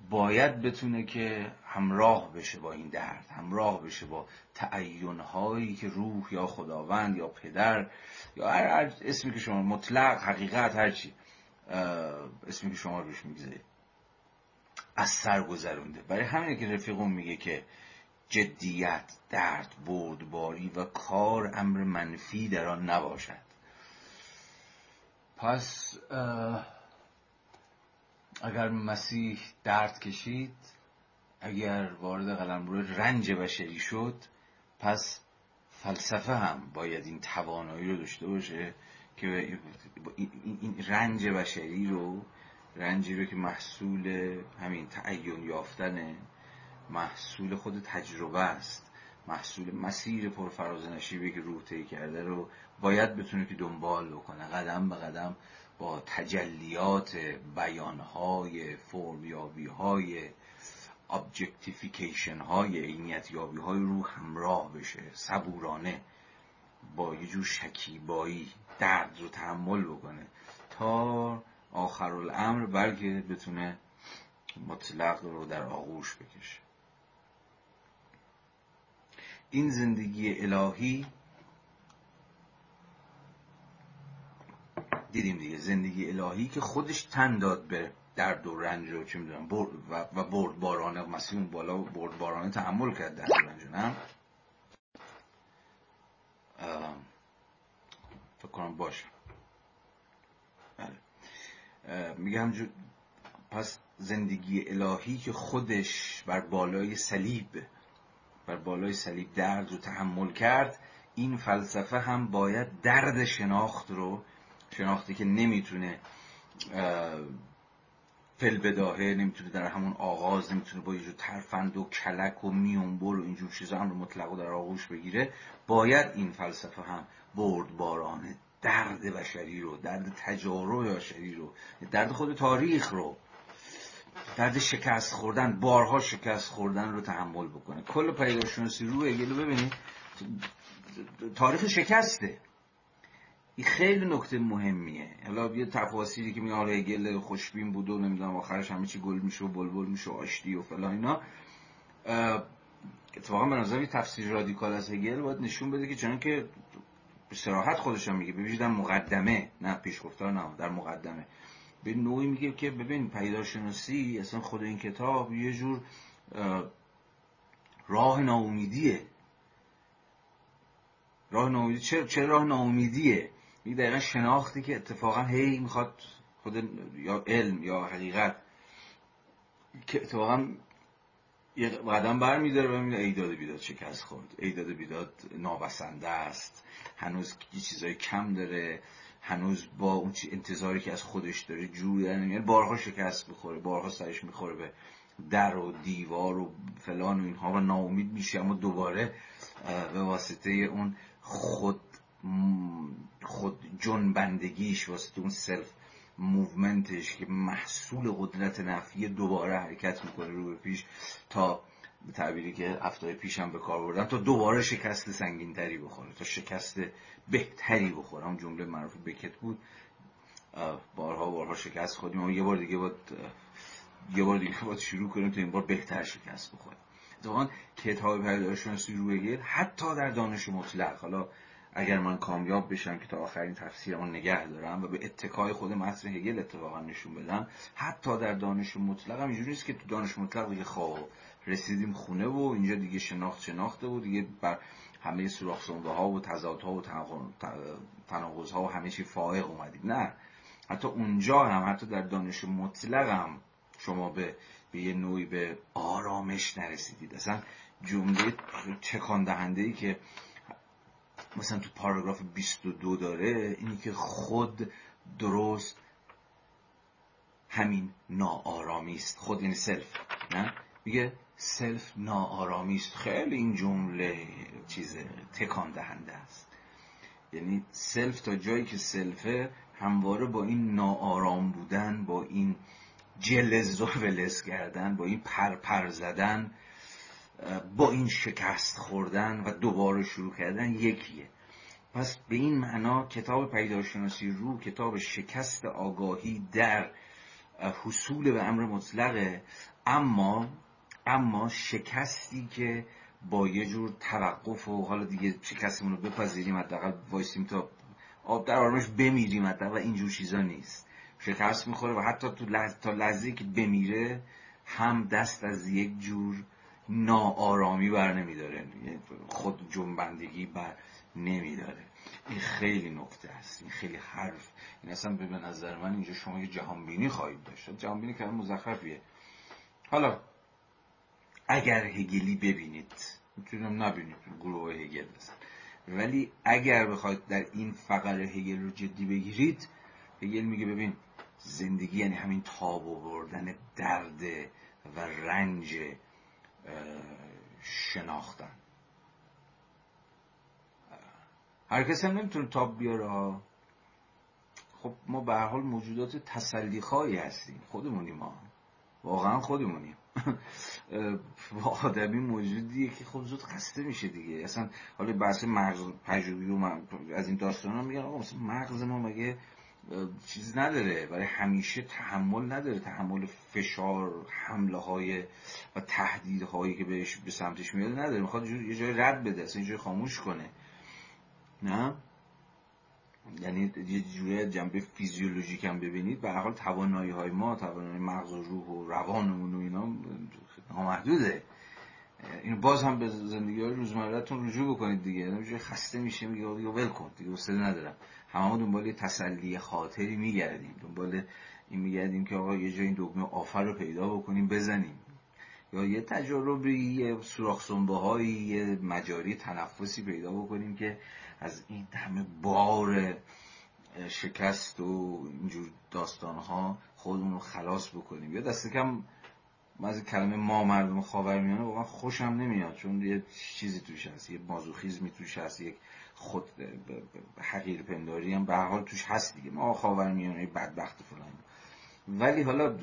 باید بتونه که همراه بشه با این درد، همراه بشه با تعین‌هایی که روح یا خداوند یا پدر یا هر اسمی که شما، مطلق، حقیقت، هرچی اسمی که شما روش میگذارید، از سر گذرونده. برای همینه که رفیقون میگه که جدیت، درد، بردباری و کار امر منفی در آن نباشد. پس اگر مسیح درد کشید، اگر وارد قلمرو رنج بشری شد، پس فلسفه هم باید این توانایی رو داشته باشه که این رنج بشری رو، رنجی رو که محصول همین تعین یافتن، محصول خود تجربه است، محصول مسیر پرفراز نشیبی که روح طی کرده رو باید بتونه که دنبال بکنه، قدم به قدم با تجلیات بیانهای فرمیابیهای ابجکتیفیکیشنهای عینیتیابیهای روح همراه بشه، صبورانه با یه جور شکیبایی درد رو تحمل بکنه تا آخر الامر، بلکه بتونه مطلق رو در آغوش بکشه. این زندگی الهی دیدیم دیگه، زندگی الهی که خودش تن داد به درد و رنج رو، چه میدونم، و بردبارانه، مسیح اون بالا بردبارانه تحمل کرد درد و رنج رو. نه فکر کنم باشه. بله میگه همجور، پس زندگی الهی که خودش بر بالای صلیب، بر بالای صلیب درد رو تحمل کرد، این فلسفه هم باید درد شناخت رو، شناختی که نمیتونه فل بداهه، نمیتونه در همون آغاز، نمیتونه با یه جور ترفند و کلک و میونبر و اینجور چیزا هم رو مطلق در آغوش بگیره، باید این فلسفه هم بردبارانه درد بشری رو، درد تجارب بشری رو، درد خود تاریخ رو، درد شکست خوردن، بارها شکست خوردن رو تحمل بکنه. کل پدیدار شناسی روح هگل ببینید تاریخ شکسته. این خیلی نکته مهمیه. حالا یه تفاصیلی که میگه آره هگل خوشبین بود و نمیدونم آخرش همه چی گل میشه و بلبل میشه و آشتی و فلان، اینا اتفاقا به نظر یه تفسیر رادیکال از هگل باید نشون بده که چون که به صراحت خودش هم میگه، ببینید در مقدمه، نه پیشگفتار، نه در مقدمه، به نوعی میگه که ببین پدیدار شناسی اصلا خود این کتاب یه جور راه ناامیدیه. راه ناامیدی چه چه راه ناامیدیه؟ میگه دقیقا شناختی که اتفاقا هی میخواد خود یا علم یا حقیقت که اتفاقا یه قدم برمیداره و میگه ای داده بیداد شکست خورد، ای داده بیداد نابسنده است، هنوز یه چیزای کم داره، هنوز با اون چی انتظاری که از خودش داره جوری در نمیاد، بارها شکست میخوره، بارها سرش میخوره به در و دیوار و فلان و اینها و ناامید میشه، اما دوباره به واسطه اون خود خود جنبندگیش، واسطه اون سلف موومنتش که محصول قدرت نفیه، دوباره حرکت میکنه رو به پیش تا به تعبیری که هفته پیش هم به کار بردم، تا دوباره شکست سنگین‌تری بخوره، تا شکست بهتری بخوره. اون جمله معروف بکت بود، بارها بارها شکست خوردیم، اما یه بار دیگه باید یه بار دیگه باید شروع کنیم تا این بار بهتر شکست بخوریم. اتفاقاً کتاب پدیدار شناسی روح هگل حتی در دانش مطلق، حالا اگر من کامیاب بشم که تا آخرین تفسیرمو نگه دارم و به اتکای خود متن هگل اتفاقاً نشون بدم، حتی در دانش مطلق هم اینجوری است که تو دانش مطلق دیگه خواه رسیدیم خونه و اینجا دیگه شناخت شناخته و دیگه بر همه سوراخ‌سنگاها و تضادها و تناقض‌ها و همه چی فائق اومدیم. نه، حتی اونجا هم، حتی در دانش مطلق هم شما به به یه نوعی به آرامش نرسیدید. اصلا جمله چکان دهنده‌ای که مثلا تو پاراگراف بیست و دو داره اینی که خود درست همین ناآرامی است. خود یعنی سلف، نه؟ میگه سلف ناآرامی است. خیلی این جمله چیز تکان دهنده است. یعنی سلف تا جایی که سلفه همواره با این ناآرام بودن، با این جلز و ولز کردن، با این پرپر زدن، با این شکست خوردن و دوباره شروع کردن یکیه. پس به این معنا کتاب پدیدار شناسی روح کتاب شکست آگاهی در حصول به امر مطلقه، اما اما شکستی که با یه جور توقف و حالا دیگه شکستمون رو بپذیریم، حداقل وایسیم تا آب در آرامش بمیریم، حداقل اینجور چیزا نیست. شکست میخوره و حتی تو لحظه تا لحظه‌ای که بمیره هم دست از یک جور ناآرامی بر نمیداره، خود جنبندگی بر نمیداره. این خیلی نکته است، این خیلی حرف. این اصلا به نظر من اینجا شما یه جهانبینی خواهید داشت. جهانبینی کلمه مزخرفیه. حالا اگر هگلی ببینید، میتونم نبینید گروه هگل هست، ولی اگر بخواید در این فقره هگل رو جدی بگیرید، هگل میگه ببین زندگی یعنی همین تاب آوردن درد و رنج شناختن. هر کسی هم نمیتونه تاب بیاره. خب ما به هر حال موجودات تسلیخایی هستیم، خودمونیم، ما واقعا خودمونیم. آدمی موجودیه که خب زود خسته میشه دیگه. اصلا حالا بحث مغز تجربی و از این داستان ها میگن آقا مثلا مغز ما مگه چیز نداره، برای همیشه تحمل نداره، تحمل فشار، حمله های و تهدیدهایی که بهش به سمتش میاد نداره، میخواد یه جای رد بده، اصلا یه جای خاموش کنه. نه یعنی یه جوری جنبه فیزیولوژیک هم ببینید، به هر حال توانایی های ما، توانایی مغز و روح و روانمون و اینا نامحدوده. اینو باز هم به زندگی های روزمره‌تون رجوع بکنید دیگه. نمیشه خسته میشه میگه آقا ول کن دیگه، حوصله ندارم. همه دنبال یه تسلی خاطری میگردیم، دنبال این میگردیم که آقا یه جای این دکمه آفر رو پیدا بکنیم بزنیم، یا یه تجربی، یه سوراخ سنبه‌هایی، یه مجاری تنفسی پیدا بکنیم که از این همه بار شکست و اینجور داستانها خودمون رو خلاص بکنیم. یا دست کم من از کلمه ما مردم خاورمیانه واقعا خوشم نمیاد، چون یه چیزی توش هست، یه مازوخیزمی توش هست، یک خود حقیر پنداری هم به هر حال توش هست دیگه. ما خاورمیانه بدبخت فلان. ولی حالا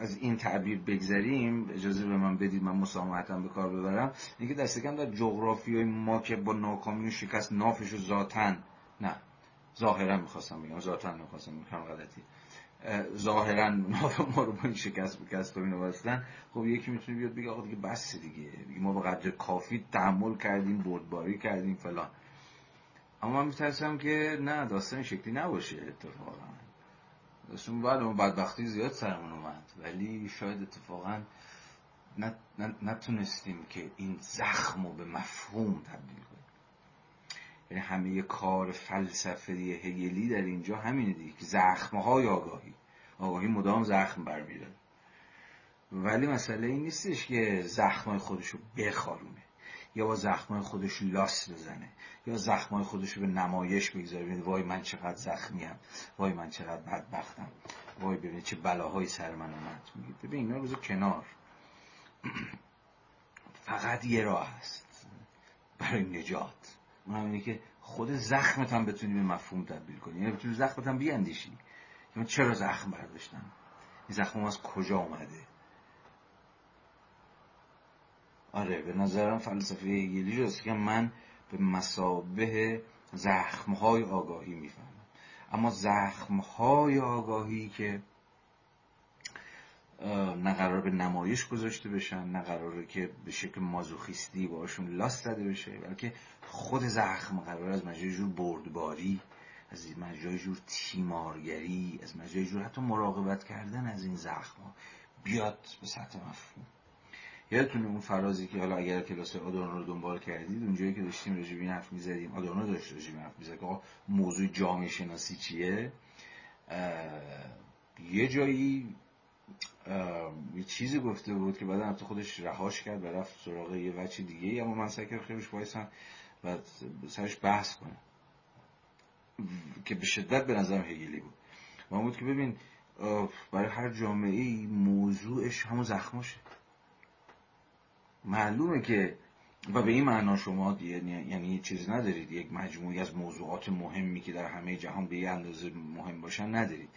از این تعبیر بگذریم، اجازه به من بدید من مسامحتم به کار ببرم. اینکه دست کم در جغرافیای ما که با ناکامی و شکست نافش و ذاتن، نه ظاهرا می‌خواستم بگم، ذاتن نمی‌خواستم بگم، غلطی، ظاهرا ناف ما رو با این شکست بکست و اینو بستن. خب یکی میتونه بیاد بگه آقا دیگه بس دیگه، ما به قدر کافی تحمل کردیم، بردباری کردیم فلان. اما من میترسم که نه، داستان شکلی نباشه. اتفاقا داشتون بعد اون بدبختی زیاد سرمون اومد، ولی شاید اتفاقا نت... نت... نتونستیم که این زخم رو به مفهوم تبدیل کنیم. یعنی همه کار فلسفی هگلی در اینجا همینه دیگه، که زخم‌های آگاهی، آگاهی مدام زخم برمی‌داره، ولی مسئله این نیستش که زخم‌های خودش رو بخارونه، یا با زخم‌های خودش لاس بزنه، یا زخم‌های خودش رو به نمایش بگذاره. ببینید وای من چقدر زخمیم، وای من چقدر بدبختم، وای ببینید چه بلاهایی سر من اومد. میگید ببین اینا رو کنار، فقط یه راه هست برای نجات، اون همینه که خود زخمت هم بتونی به مفهوم تبدیل کنی. یعنی بتونی زخمت هم بیاندیشی که من چرا زخم برداشتم، این زخمم از کجا اومده. آره به نظرم فلسفه هگلی جاست که من به مثابه زخم‌های آگاهی میفهمم. اما زخم‌های آگاهی که نه به نمایش گذاشته بشن، نه قراره که به شکل مازوخیستی باشون لاست زده بشه، بلکه خود زخم قراره از مجرای جور بردباری، از مجرای جور تیمارگری، از مجرای جور حتی مراقبت کردن از این زخم ها بیاد به سطح مفهوم. یادتونه اون فرازی که حالا اگر کلاس آدورنو رو دنبال کردید، اونجایی که داشتیم راجع به این حرف می‌زدیم، آدورنو داشت راجع به حرف می‌زد که موضوع جامعه شناسی چیه، یه جایی یه چیزی گفته بود که بعداً البته خودش رهاش کرد و رفت سراغ یه بچه دیگه، اما من سعی کردم خیلیش وایسم و سرش بحث کنم که به شدت به نظرم هگلی بود. من بود که ببین برای هر جامعه‌ای موضوعش همون زخماشه، معلومه که و به این معنا شما یعنی چیز ندارید، یک مجموعی از موضوعات مهمی که در همه جهان به یه اندازه مهم باشن ندارید.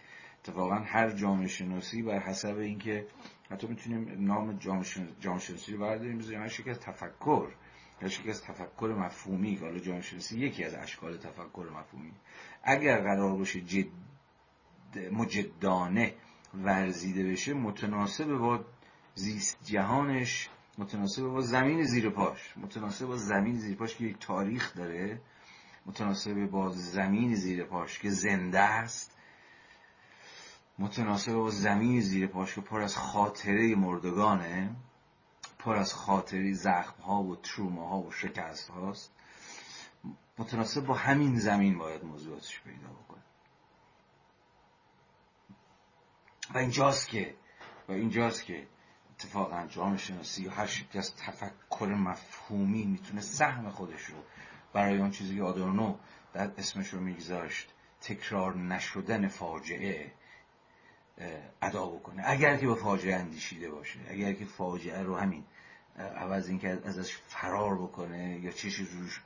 اتفاقا هر جامعه شناسی بر حسب اینکه حتی میتونیم نام جامعه شناسی رو برداریم بذاریم هر یک از تفکر، هر یک از تفکر مفهومی، که حالا جامعه شناسی یکی از اشکال تفکر مفهومی، اگر قرار باشه جد مجدانه ورزیده بشه، متناسب با زیست جهانش، متناسب با زمین زیر پاش، متناسب با زمین زیر پاش که یک تاریخ داره، متناسب با زمین زیر پاش که زنده است، متناسب با زمین زیر پاش که پر از خاطره مردگانه، پر از خاطره زخم‌ها و تروماها و شکست‌هاست، متناسب با همین زمین باید موضوعاتش پیدا بکنه. و اینجاست که و اینجاست که اتفاقا جامعه شناسی و هر شکلی از تفکر مفهومی میتونه سهم خودش رو برای اون چیزی که آدورنو در اسمش رو میگذاشت تکرار نشدن فاجعه ادا بکنه، اگر که به فاجعه اندیشیده باشه، اگر که فاجعه رو همین عوض این که ازش فرار بکنه یا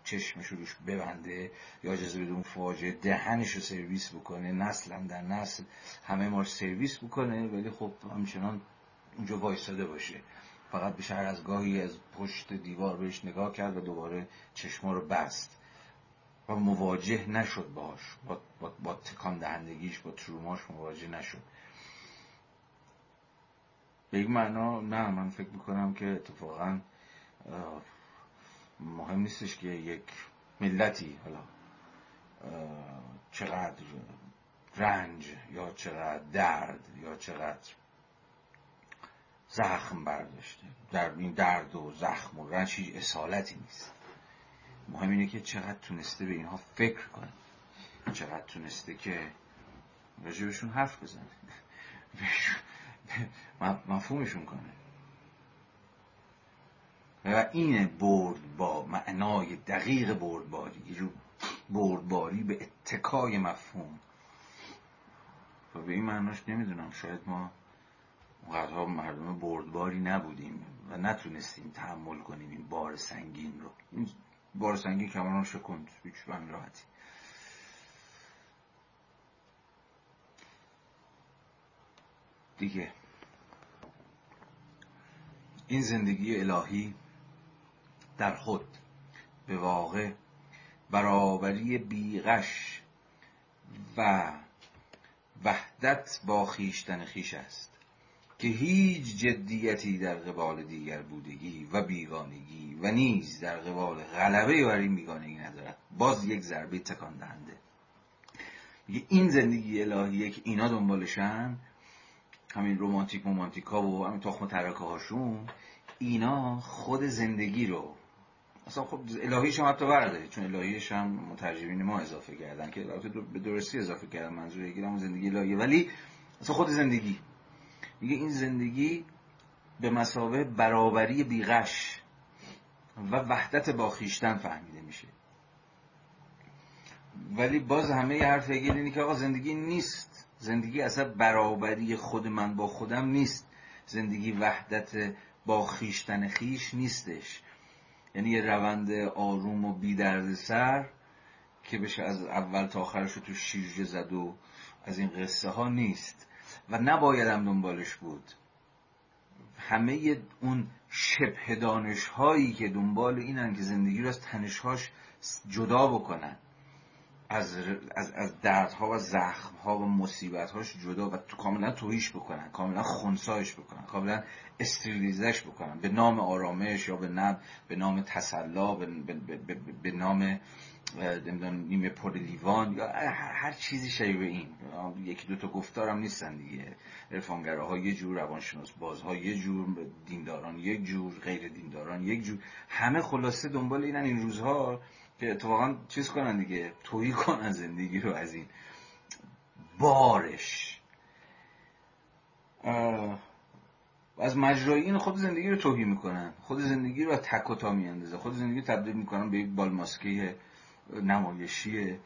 چشمش روش ببنده یا اجازه بده اون فاجعه دهنش رو سرویس بکنه، نسلا در نسل همه ما رو سرویس بکنه، ولی خب همچنان اونجا وایستاده باشه، فقط بشه هر از گاهی از پشت دیوار بهش نگاه کرد و دوباره چشما رو بست و مواجه نشد باش، با, با, با تکان دهندگیش، با تروماش مواجه نشد. به این معنا نه، من فکر میکنم که اتفاقا مهم نیستش که یک ملتی حالا چقدر رنج یا چقدر درد یا چقدر زخم برداشته، در این درد و زخم و رنج هیچ اصالتی نیست. مهم اینه که چقدر تونسته به اینها فکر کنه، چقدر تونسته که راجبشون حرف بزنه، مفهومشون کنه. و این برد با معنای دقیق بردباری، یه جور بردباری به اتکای مفهوم و به این معناش نمیدونم شاید ما اونقدرها مردم بردباری نبودیم و نتونستیم تحمل کنیم این بار سنگین رو. این بار سنگین کمان رو شکند هیچ به همین راحتی. دیگه این زندگی الهی در خود به واقع برابری بیغش و وحدت با خیشتن خیش است که هیچ جدیتی در قبال دیگر بودگی و بیگانگی و نیز در قبال غلبه بر این بیگانگی ندارد. باز یک ضربه تکان دهنده. این زندگی الهیه که اینا دنبالشن، همین رومانتیک مومانتیکا و همین تخم ترکه هاشون، اینا خود زندگی رو اصلا خب الهیش هم حتی برده، چون الهیش هم مترجمین ما اضافه کردن که به درستی اضافه کردن، منظور یکیرم زندگی الهیه، ولی اصلا خود زندگی میگه این زندگی به مساوی برابری بیغش و وحدت با خیشتن فهمیده میشه. ولی باز همه یه حرف هگل اینه که آقا زندگی نیست، زندگی اصلا برابری خود من با خودم نیست، زندگی وحدت با خیشتن خیش نیستش، یعنی یه روند آروم و بی درد سر که بشه از اول تا آخرش رو تو شیرجه زد و از این قصه ها نیست و نبایدم دنبالش بود. همه اون شبه دانش هایی که دنبال اینن که زندگی رو از تنشهاش جدا بکنن، از از از دردها و زخمها و مصیبت‌هاش جدا و کاملا توهیش بکنن، کاملا خنثایش بکنن، کاملا استریلیزش بکنن به نام آرامش یا به نام به نام تسلا، به به به, به نام نمیدونم نیمه پر لیوان یا هر, هر چیزی شبیه این. یکی دو تا گفتارم نیستن دیگه. عرفانگراها یه جور، روانشناس بازها یه جور، دینداران یک جور، غیر دینداران یک جور، همه خلاصه دنبال اینن این روزها که اتفاقا چیز کنن دیگه، تویی کنن زندگی رو از این بارش، از مجرای این خود زندگی رو توهی میکنن، خود زندگی رو از تک و تا میاندازه، خود زندگی رو تبدیل میکنن به یک بالماسکه نمایشی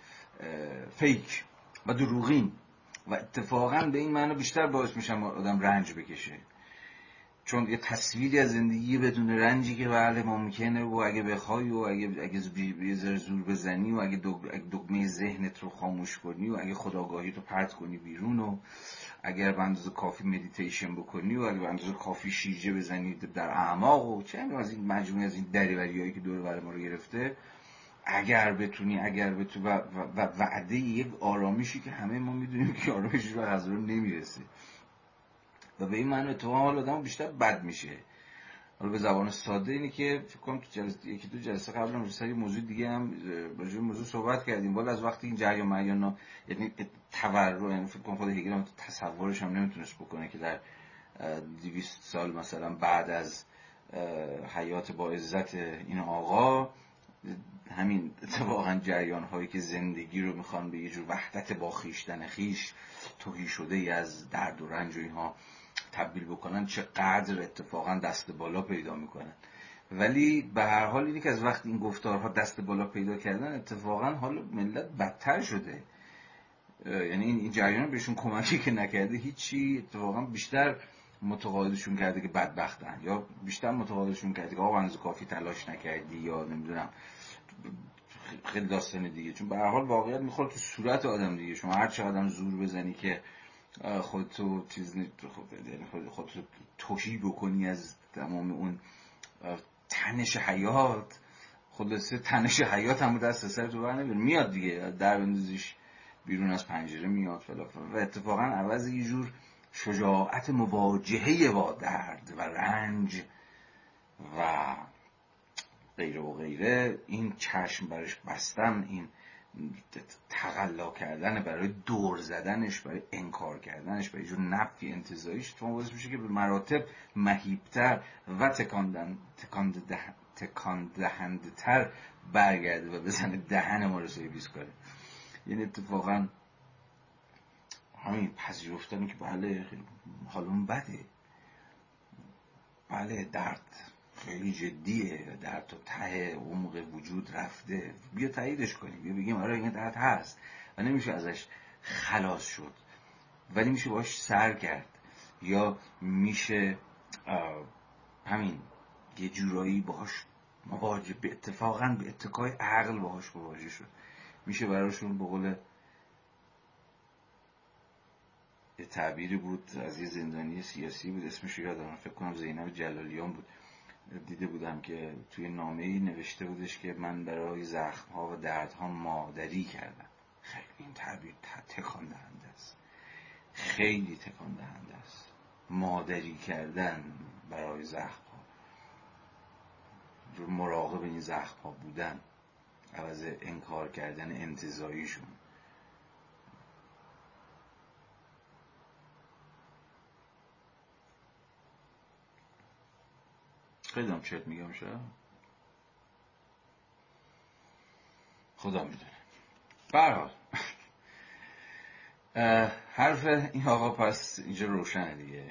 فیک و دروغین و اتفاقا به این معنی بیشتر باعث میشن آدم رنج بکشه، چون یه تصویری از زندگی بدون رنجی که بله ممکنه و اگه بخوای و اگه اگه زر زور بزنی و اگه دگمه ذهنت رو خاموش کنی و اگه خودآگاهی رو پرت کنی بیرون و اگر به اندازه کافی مدیتیشن بکنی و اگه به اندازه کافی شیرجه بزنی در اعماق و چه از این مجموعه از این دریوریایی که دور بر ما رو گرفته، اگر بتونی اگر بتونی و, و, و وعده یک آرامشی که همه ما میدونیم که آرامشی رو از اون نمیرسه و به این معنی تو حال آدم بیشتر بد میشه. حالا به زبان ساده اینه که فکر کنم تو جلسه یکی دو جلسه قبل هم سری موضوع دیگه هم راجع به موضوع صحبت کردیم. بالا از وقتی این جریان معیانا یعنی تورم، یعنی فکر کنم خود هگل هم تصورش هم نمیتونست بکنه که در دویست سال مثلا بعد از حیات با عزت این آقا همین اتفاقا جریان هایی که زندگی رو میخوان به یه جور وحدت با خویشتن خویش توهی شده ای از درد و رنج و اینها تبدیل بکنن چقدر اتفاقا دست بالا پیدا میکنن. ولی به هر حال اینی که از وقتی این گفتارها دست بالا پیدا کردن اتفاقا حال ملت بدتر شده، یعنی این جریان بهشون کمکی که نکرده هیچی، اتفاقا بیشتر متقاعدشون کرده که بدبختن یا بیشتر متقاعدشون کرده که آقا انزو کافی تلاش نکردی یا نمیدونم خیلی داستانه دیگه. چون به هر حال واقعیت میخوره تو صورت آدم دیگه. شما هر چقدر زور بزنی که خودتو چیز خودتو خودتو توهی بکنی از تمام اون تنش حیات، خلاصه تنش حیات هم دست سرتو برنمیاره، میاد دیگه، در بندازیش بیرون از پنجره میاد فلافل. و اتفاقا عوض یه جور شجاعت مواجهه با درد و رنج و غیره و غیره، این چشم برش بستن، این تقلا کردن برای دور زدنش، برای انکار کردنش، برای جور نفی انتزاعیش تو باعث میشه که به مراتب مهیبتر و تکاندن تکاند دهن تکاند دهنده تر برگرده و بزنه دهن ما رو سرویس کنه. یعنی اتفاقا همین پذیرفتن که بله حالم بده، بله درد خیلی جدیه، درد تو ته عمق وجود رفته، بیا تاییدش کنیم، بیا بگیم آره این درد هست و نمیشه ازش خلاص شد ولی میشه باش سر کرد، یا میشه همین یه جورایی باش مواجه، به اتفاقا به اتکای عقل باش مواجه شد، میشه براشون به قول یه تعبیری بود از یه زندانی سیاسی بود اسمش یادم فکر کنم زینب جلالیان بود، دیده بودم که توی نامه‌ای نوشته بودش که من برای زخم‌ها و دردها مادری کردم. خیلی این تعبیر تکان دهنده است، خیلی تکان دهنده است، مادری کردن برای زخم‌ها، مراقب این زخم‌ها بودن عوض انکار کردن انتزاعیشون. خیلی هم چرت میگم شد، خدا میدونه. برحال حرف این آقا پس اینجا روشنه دیگه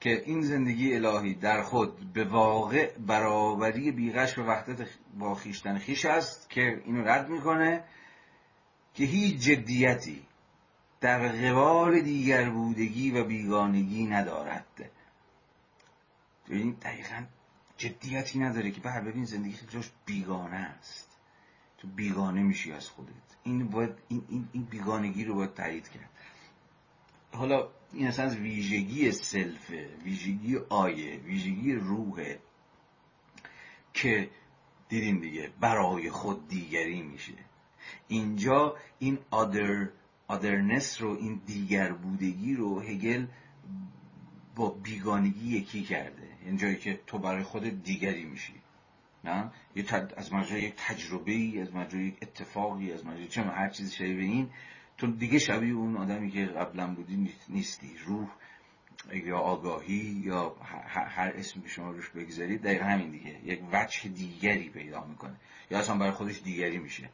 که این زندگی الهی در خود به واقع برابری بیغش و وحدت با خویشتن خویش است که اینو رد میکنه که هیچ جدیتی در قبال دیگر بودگی و بیگانگی ندارد. این دقیقاً جدیتی نداره که بر ببین زندگی خودش بیگانه است، تو بیگانه میشی از خودت. این باید این این این بیگانگی رو باید تایید کرد. حالا این اصلا ویژگی سلفه، ویژگی آیه، ویژگی روحه که دیدیم دیگه برای خود دیگری میشه. اینجا این other otherness رو، این دیگر بودگی رو هگل با بیگانگی یکی کرده. اینجایی که تو برای خودت دیگری میشی، نه از مجرای یک تجربه‌ای، از مجرای یک اتفاقی، از مجرای چه هر چیزی شبیه این، تو دیگه شبیه اون آدمی که قبلا بودی نیستی. روح یا آگاهی یا هر اسمی شما روش بگذارید دقیقا همین دیگه، یک وجه دیگری پیدا میکنه یا اصلا برای خودش دیگری میشه،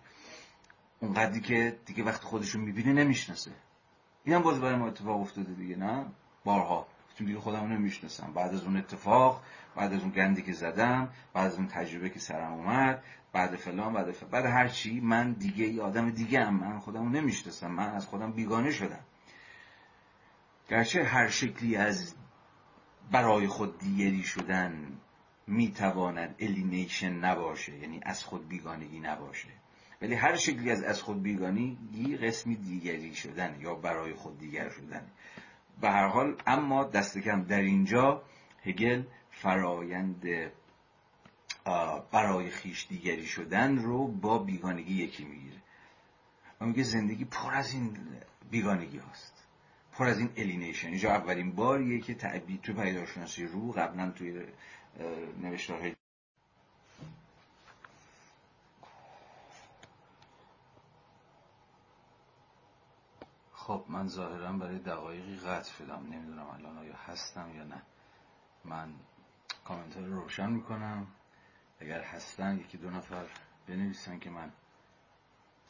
اونقدری که دیگه وقت خودش رو میبینه نمیشناسه. اینم باز برای ما اتفاق افتاده دیگه، نه بارها چون دیگه خودم نمیشناسم بعد از اون اتفاق، بعد از اون گندی که زدم، بعد از اون تجربه که سرم اومد، بعد فلان، بعد فلان، بعد هر چی، من دیگه یه آدم دیگه ام، من خودم رو نمیشناسم، من از خودم بیگانه شدم. گرچه هر شکلی از برای خود دیگری شدن میتواند الینیشن نباشه، یعنی از خود بیگانگی نباشه، ولی هر شکلی از از خود بیگانگی قسمی دیگری شدن یا برای خود دیگر شدن. به هر حال اما دست کم در اینجا هگل فرایند برای خیش دیگری شدن رو با بیگانگی یکی میگیره و میگه زندگی پر از این بیگانگی هاست، پر از این الینیشن. اینجا اولین باریه که تعبیر توی پدیدار شناسی روح، قبلا توی نوشتارهای خب من ظاهرا برای دقایقی قطع شدم، نمیدونم الان آیا هستم یا نه. من کامنت ها رو روشن میکنم، اگر هستن یکی دو نفر بنویسن که من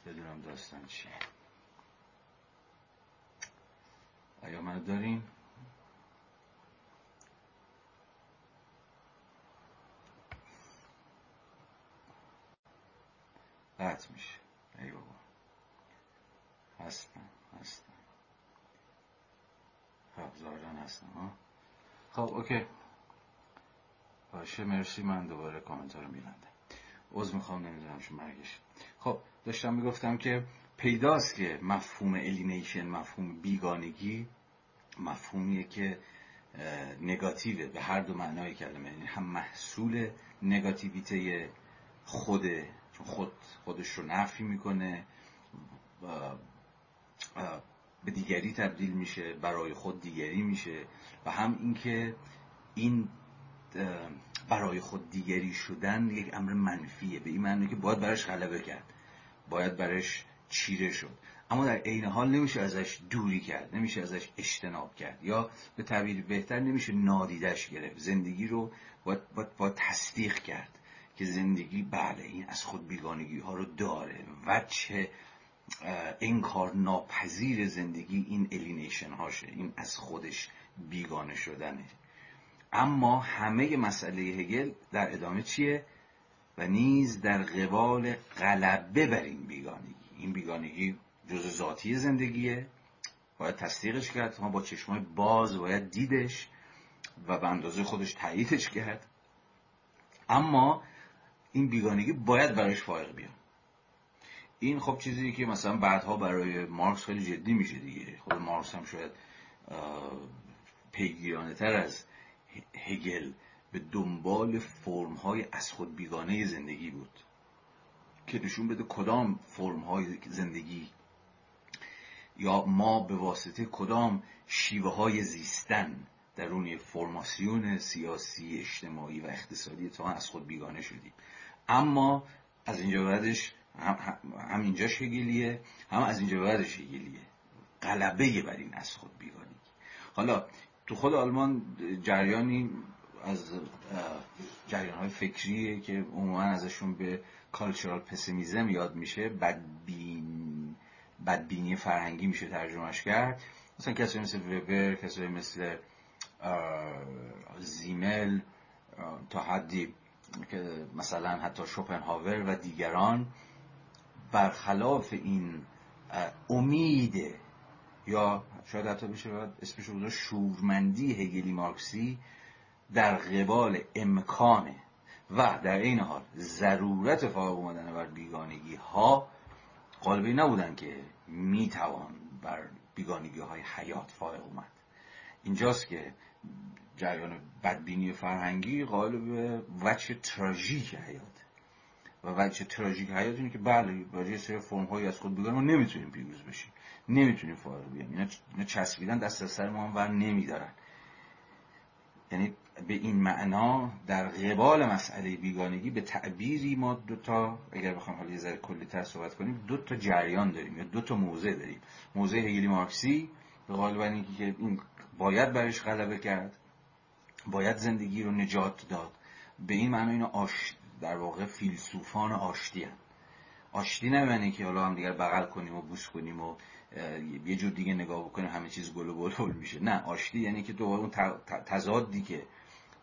بدونم داستان چیه. آیا منو دارین؟ قطع میشه. ای بابا هستم هستم خب زارن هستم ها. خب اوکی باشه، مرسی. من دوباره کامنت ها رو میبندم، عذر میخوام، نمیدونم چون برگشت. خب داشتم میگفتم که پیداست که مفهوم الینیشن، مفهوم بیگانگی، مفهومیه که نگاتیوه به هر دو معنای کلمه، یعنی هم محصول نگاتیویته خوده، چون خود خودش رو نفی میکنه، به دیگری تبدیل میشه، برای خود دیگری میشه، و هم اینکه این برای خود دیگری شدن یک امر منفیه، به این معنی که باید برش غلبه کرد، باید برش چیره شد، اما در عین حال نمیشه ازش دوری کرد، نمیشه ازش اجتناب کرد، یا به تعبیر بهتر نمیشه نادیدش گرفت. زندگی رو باید, باید, باید تصدیق کرد که زندگی بله این از خود بیگانگی ها رو داره، وجه انکار ناپذیر زندگی این الینیشن هاشه، این از خودش بیگانه شدنه. اما همه مسئله هگل در ادامه چیه؟ و نیز در قبال غلبه بر این بیگانگی. این بیگانگی جزء ذاتی زندگیه، باید تصدیقش کرد، ما با چشمای باز باید دیدش و به اندازه خودش تاییدش کرد، اما این بیگانگی باید برایش فائق بیاد. این خب چیزی که مثلا بعدها برای مارکس خیلی جدی میشه دیگه، خود مارکس هم شاید پیگیرانه تر از هگل به دنبال فرم‌های از خود بیگانه زندگی بود که نشون بده کدام فرم‌های زندگی یا ما به واسطه کدام شیوه‌های زیستن درون فرماسیون سیاسی، اجتماعی و اقتصادی تا از خود بیگانه شدیم. اما از اینجا بعدش هم, هم اینجاش هگلیه، هم از اینجا بعدش هگلیه، غلبه بر این از خود بیگانگی. حالا تو خود آلمان جریانی از جریان‌های فکریه که عموما ازشون به کالچورال پسیمیزم یاد میشه، بدبین بدبینی فرهنگی میشه ترجمهش کرد، مثلا کسایی مثل وبر، کسایی مثل زیمل، تا حدی که مثلا حتی شوپنهاور و دیگران، برخلاف این امید یا شاید حتی بشه اسمش رو شورمندی هگلی مارکسی در قبال امکانه و در این حال ضرورت فائق اومدن بر بیگانگی ها قالبی نبودن که میتوان بر بیگانگی های حیات فائق اومد. اینجاست که جریان بدبینی فرهنگی قالب وجه تراژیک حیات و وجه تراژیک حیات اینه که بله واجه سری فرم‌هایی از خود بگذاریم ما نمیتونیم پیروز بشیم، نمیتونیم فارغ بیایم، اینا چسبیدن دست از سر ما هم ور نمیدارن. یعنی به این معنا در قبال مسئله بیگانگی به تعبیری ما دو تا، اگر بخوام حالا یه ذره کلی‌تر صحبت کنیم، دو تا جریان داریم یا دو تا موزه داریم. موزه هگلی مارکسی به قالبی که این باید برش غلبه کرد، باید زندگی رو نجات داد، به این معنا اینا آش در واقع فیلسوفان آشتی هستند. آشتی نه معنی که حالا هم دیگر بغل کنیم و بوس کنیم و یه جور دیگه نگاه بکنیم همه چیز گل و بلبل میشه، نه. آشتی یعنی که دوباره اون تضادی که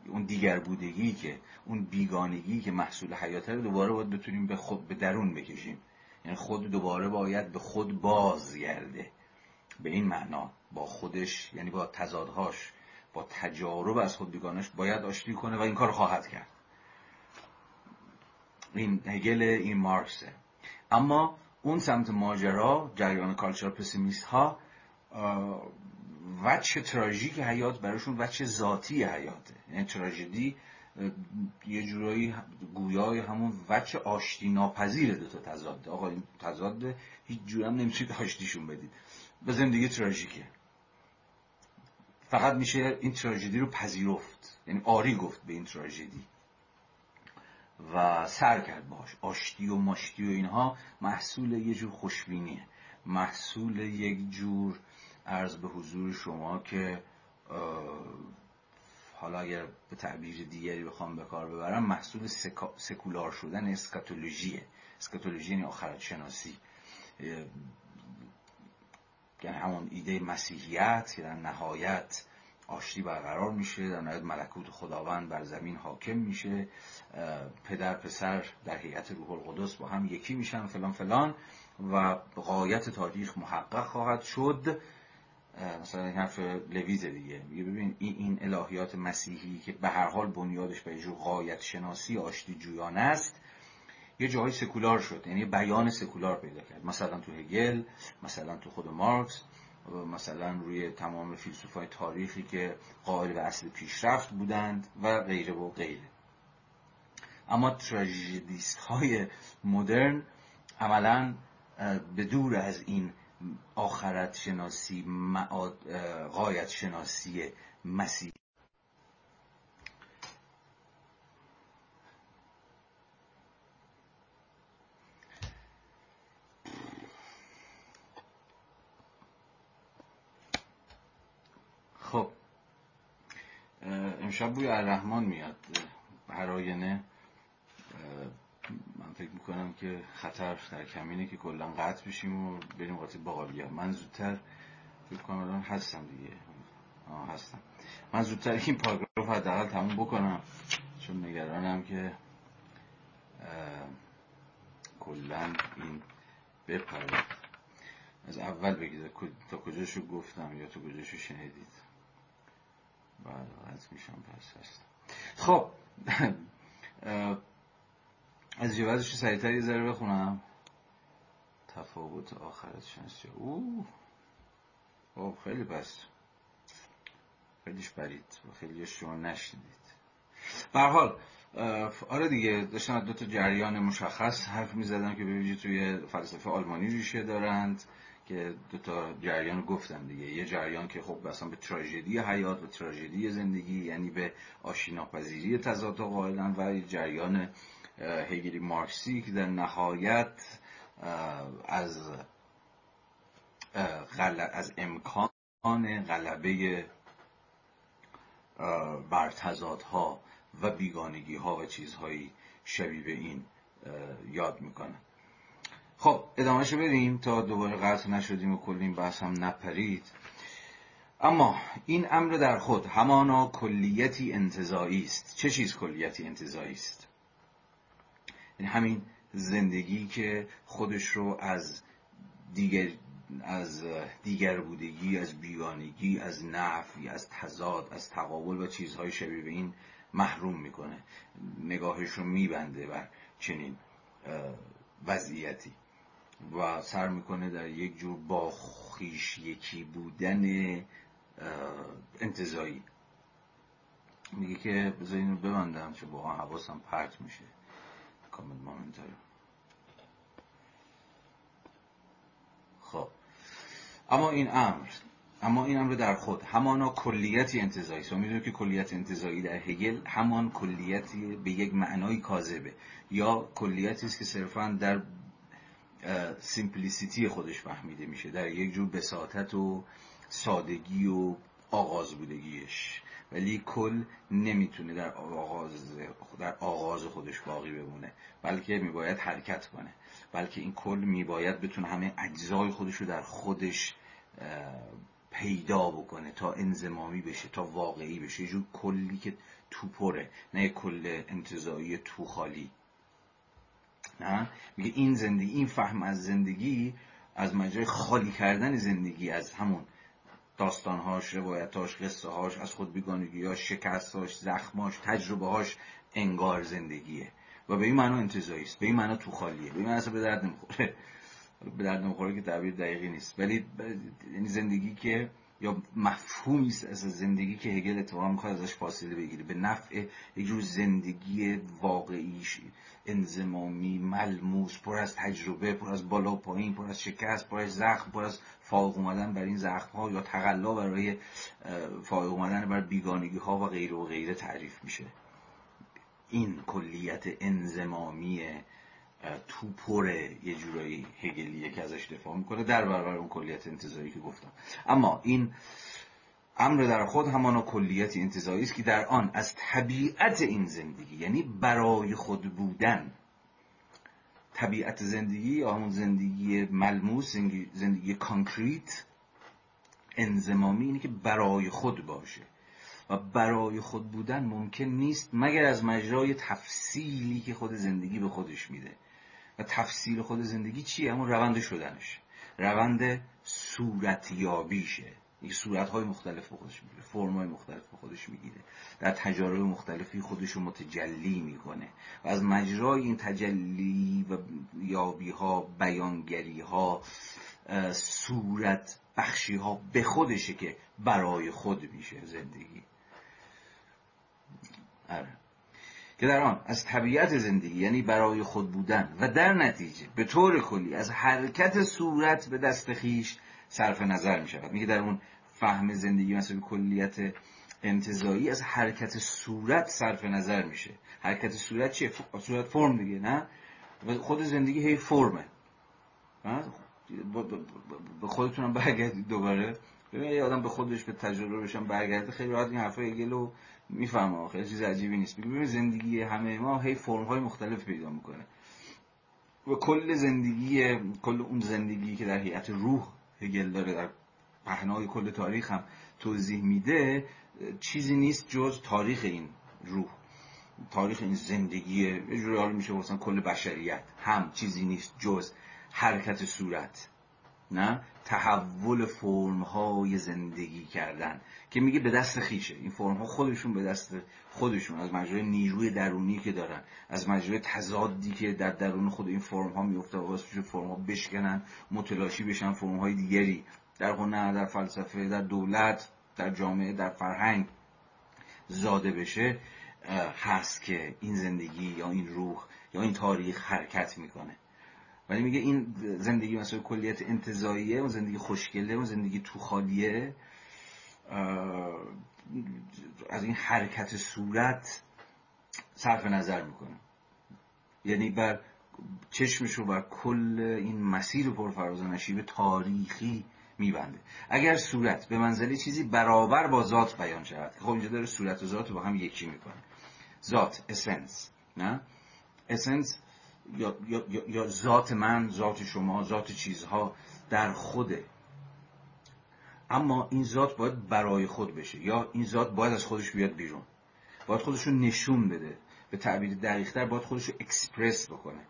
اون دیگر بودگی که اون بیگانگی که محصول حیاته رو دوباره باید بتونیم به خود به درون بکشیم، یعنی خود دوباره باید به خود بازگرده، به این معنا با خودش یعنی با تضادهاش، با تجارب از خود بیگانش باید آشتی کنه و این کار خواهد کرد. این هگل، این مارکسه. اما اون سمت ماجرا، جریان کالچرال پسیمیست ها، وجه تراژیک حیات براشون وجه ذاتی حیاته، یعنی تراژدی یه جورایی گویای همون وجه آشتی ناپذیر دو تا تضاد. آقا این تضاد هیچ جورم نمیتونید آشتیشون بدید، به زندگی تراژیکه، فقط میشه این تراژدی رو پذیرفت، یعنی آری گفت به این تراژدی و سر کرد باش. آشتی و ماشتی و اینها محصول یه جور خوشبینیه، محصول یک جور عرض به حضور شما که حالا اگر به تعبیر دیگری بخوام به کار ببرم، محصول سکا... سکولار شدن اسکاتولوژیه. اسکاتولوژی یعنی آخرت شناسی، یعنی همون ایده مسیحیت که در نهایت آشتی برقرار میشه، در نهایت ملکوت خداوند بر زمین حاکم میشه، پدر پسر در هیئت روح القدس با هم یکی میشن فلان فلان و غایت تاریخ محقق خواهد شد. مثلا این حرف لویزه دیگه، میگه ببین این الهیات مسیحی که به هر حال بنیادش به یه جور غایت شناسی آشتی جویانه است، یه جایی سکولار شد، یعنی بیان سکولار پیدا کرد، مثلا تو هگل، مثلا تو خود مارکس، مثلا روی تمام فیلسوفای تاریخی که قائل به اصل پیشرفت بودند و غیره و غیره. اما تراژدیست های مدرن عملا به دور از این آخرت شناسی، غایت شناسی مسیح، خب امشب بوی الرحمن میاد هر آینه، من فکر میکنم که خطر در کمینه که کلا قطع بشیم و بریم قاطی باقالی‌ها. من زودتر فکر کنم الان هستم دیگه، آه هستم، من زودتر این پاراگراف حداقل تموم بکنم، چون نگرانم که کلا این بپره. از اول بگید تا کجاشو گفتم یا تا کجاشو شنیدید، بعد از میشم پس هست. خب از جوازشو سریع‌تر یه ذره بخونم. تفاوت آخرت شناسی، اوه اوه خیلی بس، خیلیش برید و خیلیش شما نشنیدید. به هر حال آره دیگه، داشتم دو تا جریان مشخص حرف می‌زدم که ببینید توی فلسفه آلمانی ریشه دارند، که دو تا جریان گفتم دیگه. یه جریان که خب اصلا به تراژدی حیات و تراژدی زندگی، یعنی به آشتی‌ناپذیری تضاد قائلن، و یه جریان هگلی مارکسی که در نهایت از از امکان غلبه بر تضادها و بیگانگی ها و چیزهایی شبیه به این یاد میکنه. خب ادامهشو بریم تا دوباره قطع نشدیم و کلی این بحث هم نپرید. اما این امر در خود همانا کلیتی انتزاعی است. چه چیز کلیتی انتزاعی است؟ یعنی همین زندگی که خودش رو از دیگر از دیگر بودگی، از بیگانگی، از نفی، از تضاد، از تقابل و چیزهای شبیه به این محروم میکنه، نگاهش رو میبنده بر چنین وضعیتی و سر میکنه در یک جور با خویش یکی بودن انتزاعی. میگه که بذار اینو ببندم چون واقعا حواسم پرت میشه، comment momentary. خب اما این امر اما این امر در خود همانا کلیتی انتزاعی است. میدونید که کلیت انتزاعی در هگل همان کلیتی به یک معنای کاذبه یا کلیتی است که صرفاً در سیمپلیسیتی خودش فهمیده میشه، در یک جور بساطت و سادگی و آغاز بودگیش، ولی کل نمیتونه در آغاز در آغاز خودش باقی بمونه، بلکه میباید حرکت کنه، بلکه این کل میباید بتونه همه اجزای خودش رو در خودش پیدا بکنه تا انضمامی بشه، تا واقعی بشه، یه جور کلی که تو پره، نه کل انتزاعی تو خالی. نه میگه این زندگی، این فهم از زندگی از مجرای خالی کردن زندگی از همون داستانهاش، روایتاش، قصه هاش، از خود بیگانگیاش، شکستاش، زخماش، تجربه هاش انگار زندگیه و به این معنا انتزاعی است، به این معنا تو خالیه، به این معنا اصلا به درد نمیخوره. به درد نمیخوره که تعبیر دقیقی نیست، ولی یعنی زندگی که یا مفهومی است از زندگی که هگل اتفاقا میخواد ازش فاصله بگیره، به نفع یک جور زندگی واقعیش، انضمامی، ملموس، پر از تجربه، پر از بالا و پایین، پر از شکست، پر از زخم، پر از فائق اومدن برای این زخم‌ها یا تقلا برای فائق اومدن برای بیگانگی‌ها و غیره و غیره تعریف میشه. این کلیت انضمامی تو پره یه جورایی هگلیه که ازش دفاع میکنه در برابر اون کلیت انتزاعی که گفتم. اما این امر در خود همانا کلیت انتزاعی است که در آن از طبیعت این زندگی، یعنی برای خود بودن، طبیعت زندگی یا همون زندگی ملموس، زندگی کانکریت، انضمامی، اینه که برای خود باشه و برای خود بودن ممکن نیست مگر از مجرای تفصیلی که خود زندگی به خودش میده. و تفصیل خود زندگی چیه؟ همون روند شدنش، روند صورتیابیشه، یک صورت‌های مختلف به خودش میگیره، فرم‌های مختلف به خودش میگیره، در تجارب مختلفی خودش رو متجلی میکنه و از مجرای این تجلی و یابی‌ها، بیانگری‌ها، صورت بخشی‌ها به خودشه که برای خود میشه زندگی. آره، که در آن از طبیعت زندگی، یعنی برای خود بودن و در نتیجه به طور کلی از حرکت صورت به دست خویش صرف نظر می شود. میگه در اون فهم زندگی مثل کلیت انتزاعی از حرکت صورت صرف نظر میشه. حرکت صورت چیه؟ صورت فرم دیگه، نه؟ خود زندگی هی فرمه. به خودتونم برگردید دوباره، ببینید یه آدم به خودش، به تجربه‌اش هم برگرده خیلی راحت این حرفای هگل رو میفهمه، خیلی چیز عجیبی نیست. ببین زندگی همه ما هی فرم‌های مختلف پیدا میکنه و کل زندگی، کل اون زندگی که در هیئت روح هگل داره در پهنای کل تاریخ هم توضیح میده، چیزی نیست جز تاریخ این روح، تاریخ این زندگیه. یه جوری حالا میشه مثلا کل بشریت هم چیزی نیست جز حرکت صورت، نه تحول فرم‌های زندگی کردن که میگه به دست خیشه. این فرم‌ها خودشون به دست خودشون از مجرای نیروی درونی که دارن، از مجرای تضادی که در درون خود این فرم‌ها میفته، واسه چه فرم‌ها بشکنن، متلاشی بشن فرم‌های دیگری، در هنر، در فلسفه، در دولت، در جامعه، در فرهنگ زاده بشه، هست که این زندگی یا این روح یا این تاریخ حرکت میکنه. ولی میگه این زندگی مثلا کلیت انتزاعیه، اون زندگی خوشگله، اون زندگی تو خالیه، از این حرکت صورت صرف نظر میکنه، یعنی بر چشمشو بر کل این مسیر پرفراز و نشیب تاریخی میبنده. اگر صورت به منزله چیزی برابر با ذات بیان شود، خب اینجا داره صورت و ذات رو با هم یکی میکنه، ذات، اسنس، نه؟ اسنس یا, یا, یا, یا ذات من، ذات شما، ذات چیزها در خوده، اما این ذات باید برای خود بشه، یا این ذات باید از خودش بیاد بیرون، باید خودش رو نشون بده، به تعبیر دقیق‌تر باید خودش رو اکسپرس بکنه،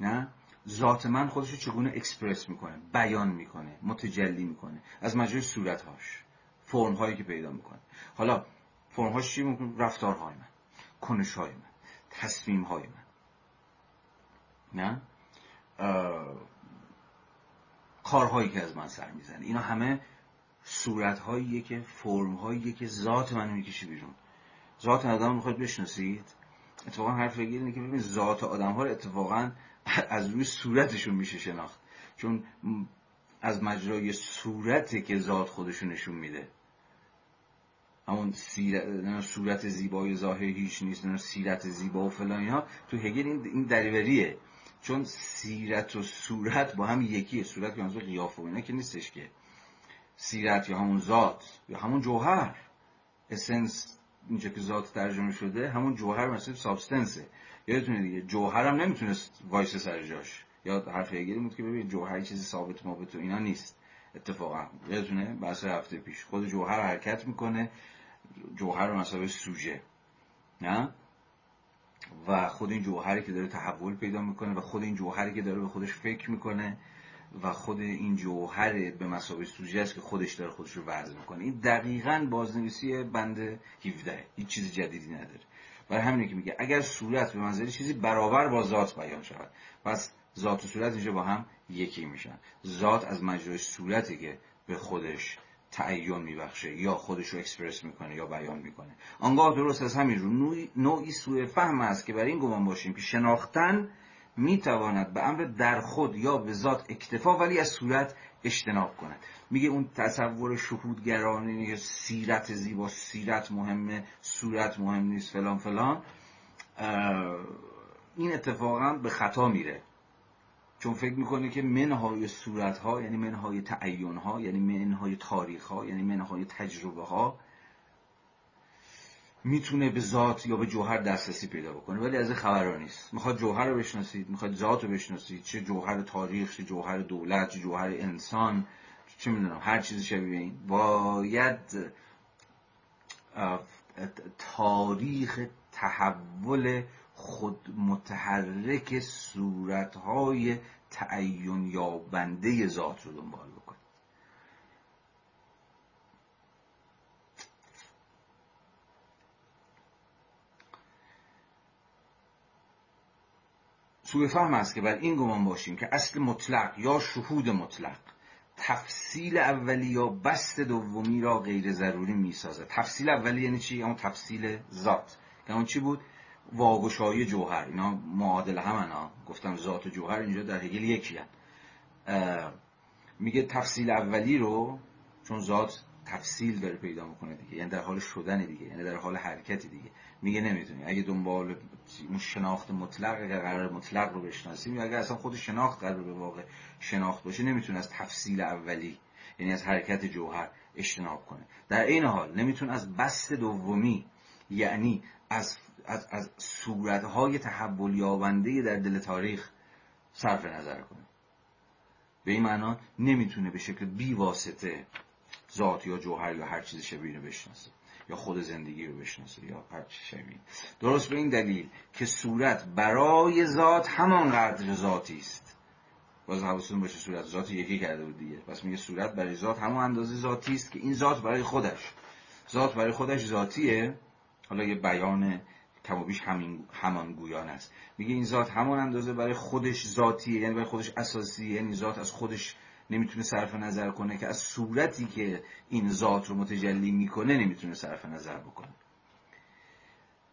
نه؟ ذات من خودش رو چگونه اکسپرس میکنه؟ بیان میکنه، متجلی میکنه از مجرد صورت‌هاش، فرم‌هایی که پیدا میکنه. حالا فرم‌هاش چی میکنه؟ رفتارهای من، کنش‌های من، تصمیم‌های من، نه آه... کارهایی که از من سر میزنه، اینا همه صورت‌هاییه که فرم‌هاییه که ذات منو میکشه بیرون. ذات آدمو میخواید بشناسید، اتفاقا حرف هگل اینه که ببین ذات آدم ها رو اتفاقا از روی صورتشون میشه شناخت، چون از مجرای صورتی که ذات خودشون نشون میده. همون سیر... صورت زیبای ظاهر هیچ نیست، سیرت زیبا و فلان، اینا تو هگل این دریوریه، چون سیرت و صورت با هم یکیه. صورت که منظور قیافه و اینا که نیستش که، سیرت یا همون ذات یا همون جوهر، اسنس اینجا که ذات ترجمه شده، همون جوهر مثل سابستنسه. یادتونه دیگه جوهرم نمیتونست وایس سر جاش. یاد حرف هگل بود که ببین جوهر چیز ثابت ما به تو اینا نیست اتفاقا. یادتونه بحث هفته پیش، خود جوهر حرکت میکنه، جوهر رو مثلا سوژه، نه؟ و خود این جوهری که داره تحول پیدا میکنه، و خود این جوهری که داره به خودش فکر میکنه، و خود این جوهر به مسابقه سوژه است که خودش داره خودش رو وضع میکنه. این دقیقاً بازنویسی بند هفده، هیچ چیز جدیدی نداره. برای همینه که میگه اگر صورت به منزله چیزی برابر با ذات بیان شود، پس ذات و صورت اینجا با هم یکی میشن. ذات از مجرای صورتی که به خودش تعیین میبخشه یا خودش رو اکسپرس میکنه یا بیان میکنه. آنگاه درست از همین رو نوعی سوء فهم است که برای این گمان باشیم که شناختن میتواند به امر در خود یا به ذات اکتفا ولی از صورت اجتناب کند. میگه اون تصور شهودگرانه سیرت زیبا، سیرت مهمه، صورت مهم نیست، فلان فلان، این اتفاقا به خطا میره، چون فکر میکنه که منهای صورت ها یعنی منهای تعین ها، یعنی منهای تاریخ ها، یعنی منهای تجربه ها میتونه به ذات یا به جوهر دسترسی پیدا بکنه، ولی از این خبرها نیست. میخواد جوهر رو بشناسید، میخواد ذات رو بشناسید، چه جوهر تاریخ، چه جوهر دولت، چه جوهر انسان، چه میدونم هر چیزی شبیه این، باید تاریخ تحول خود متحرک صورت‌های تعین یابنده ذات رو دنبال بکنید. سوء فهم است که بر این گمان باشیم که اصل مطلق یا شهود مطلق تفصیل اولی یا بست دومی را غیر ضروری می‌سازد. تفصیل اولی یعنی چی؟ اون تفصیل ذات. اون چی بود؟ واگشایی جوهر. اینا معادل همن ها، گفتم ذات و جوهر اینجا در هگل یکی هن. میگه تفصیل اولی رو، چون ذات تفصیل داره پیدا میکنه دیگه، یعنی در حال شدن دیگه، یعنی در حال حرکتی دیگه، میگه نمیتونی اگه دنبال اون شناخت مطلق، اگه قرار مطلق رو بشناسیم، اگه اصلا خود شناخت قرار به واقع شناخت باشه، نمیتونه از تفصیل اولی یعنی از حرکت جوهر اجتناب کنه. در این حال نمیتونه از بست دومی یعنی از از از صورت‌های تحول یابنده در دل تاریخ صرف نظر کنه. به این معنا نمیتونه به شکل بی واسطه ذات یا جوهر یا هر چیز شبیه رو بشناسه، یا خود زندگی رو بشناسه، یا هر چیز شبیه. درست به این دلیل که صورت برای ذات همانقدر ذاتی است. باز حواستون باشه صورت ذات یکی کرده بود دیگه. پس میگه صورت برای ذات همان اندازه ذاتی است که این ذات برای خودش. ذات برای خودش ذاتیه. حالا یه بیان کم و بیش همانگویان است. میگه این ذات همان اندازه برای خودش ذاتیه، یعنی برای خودش اساسیه، یعنی ذات از خودش نمیتونه صرف نظر کنه، که از صورتی که این ذات رو متجلی میکنه نمیتونه صرف نظر بکنه.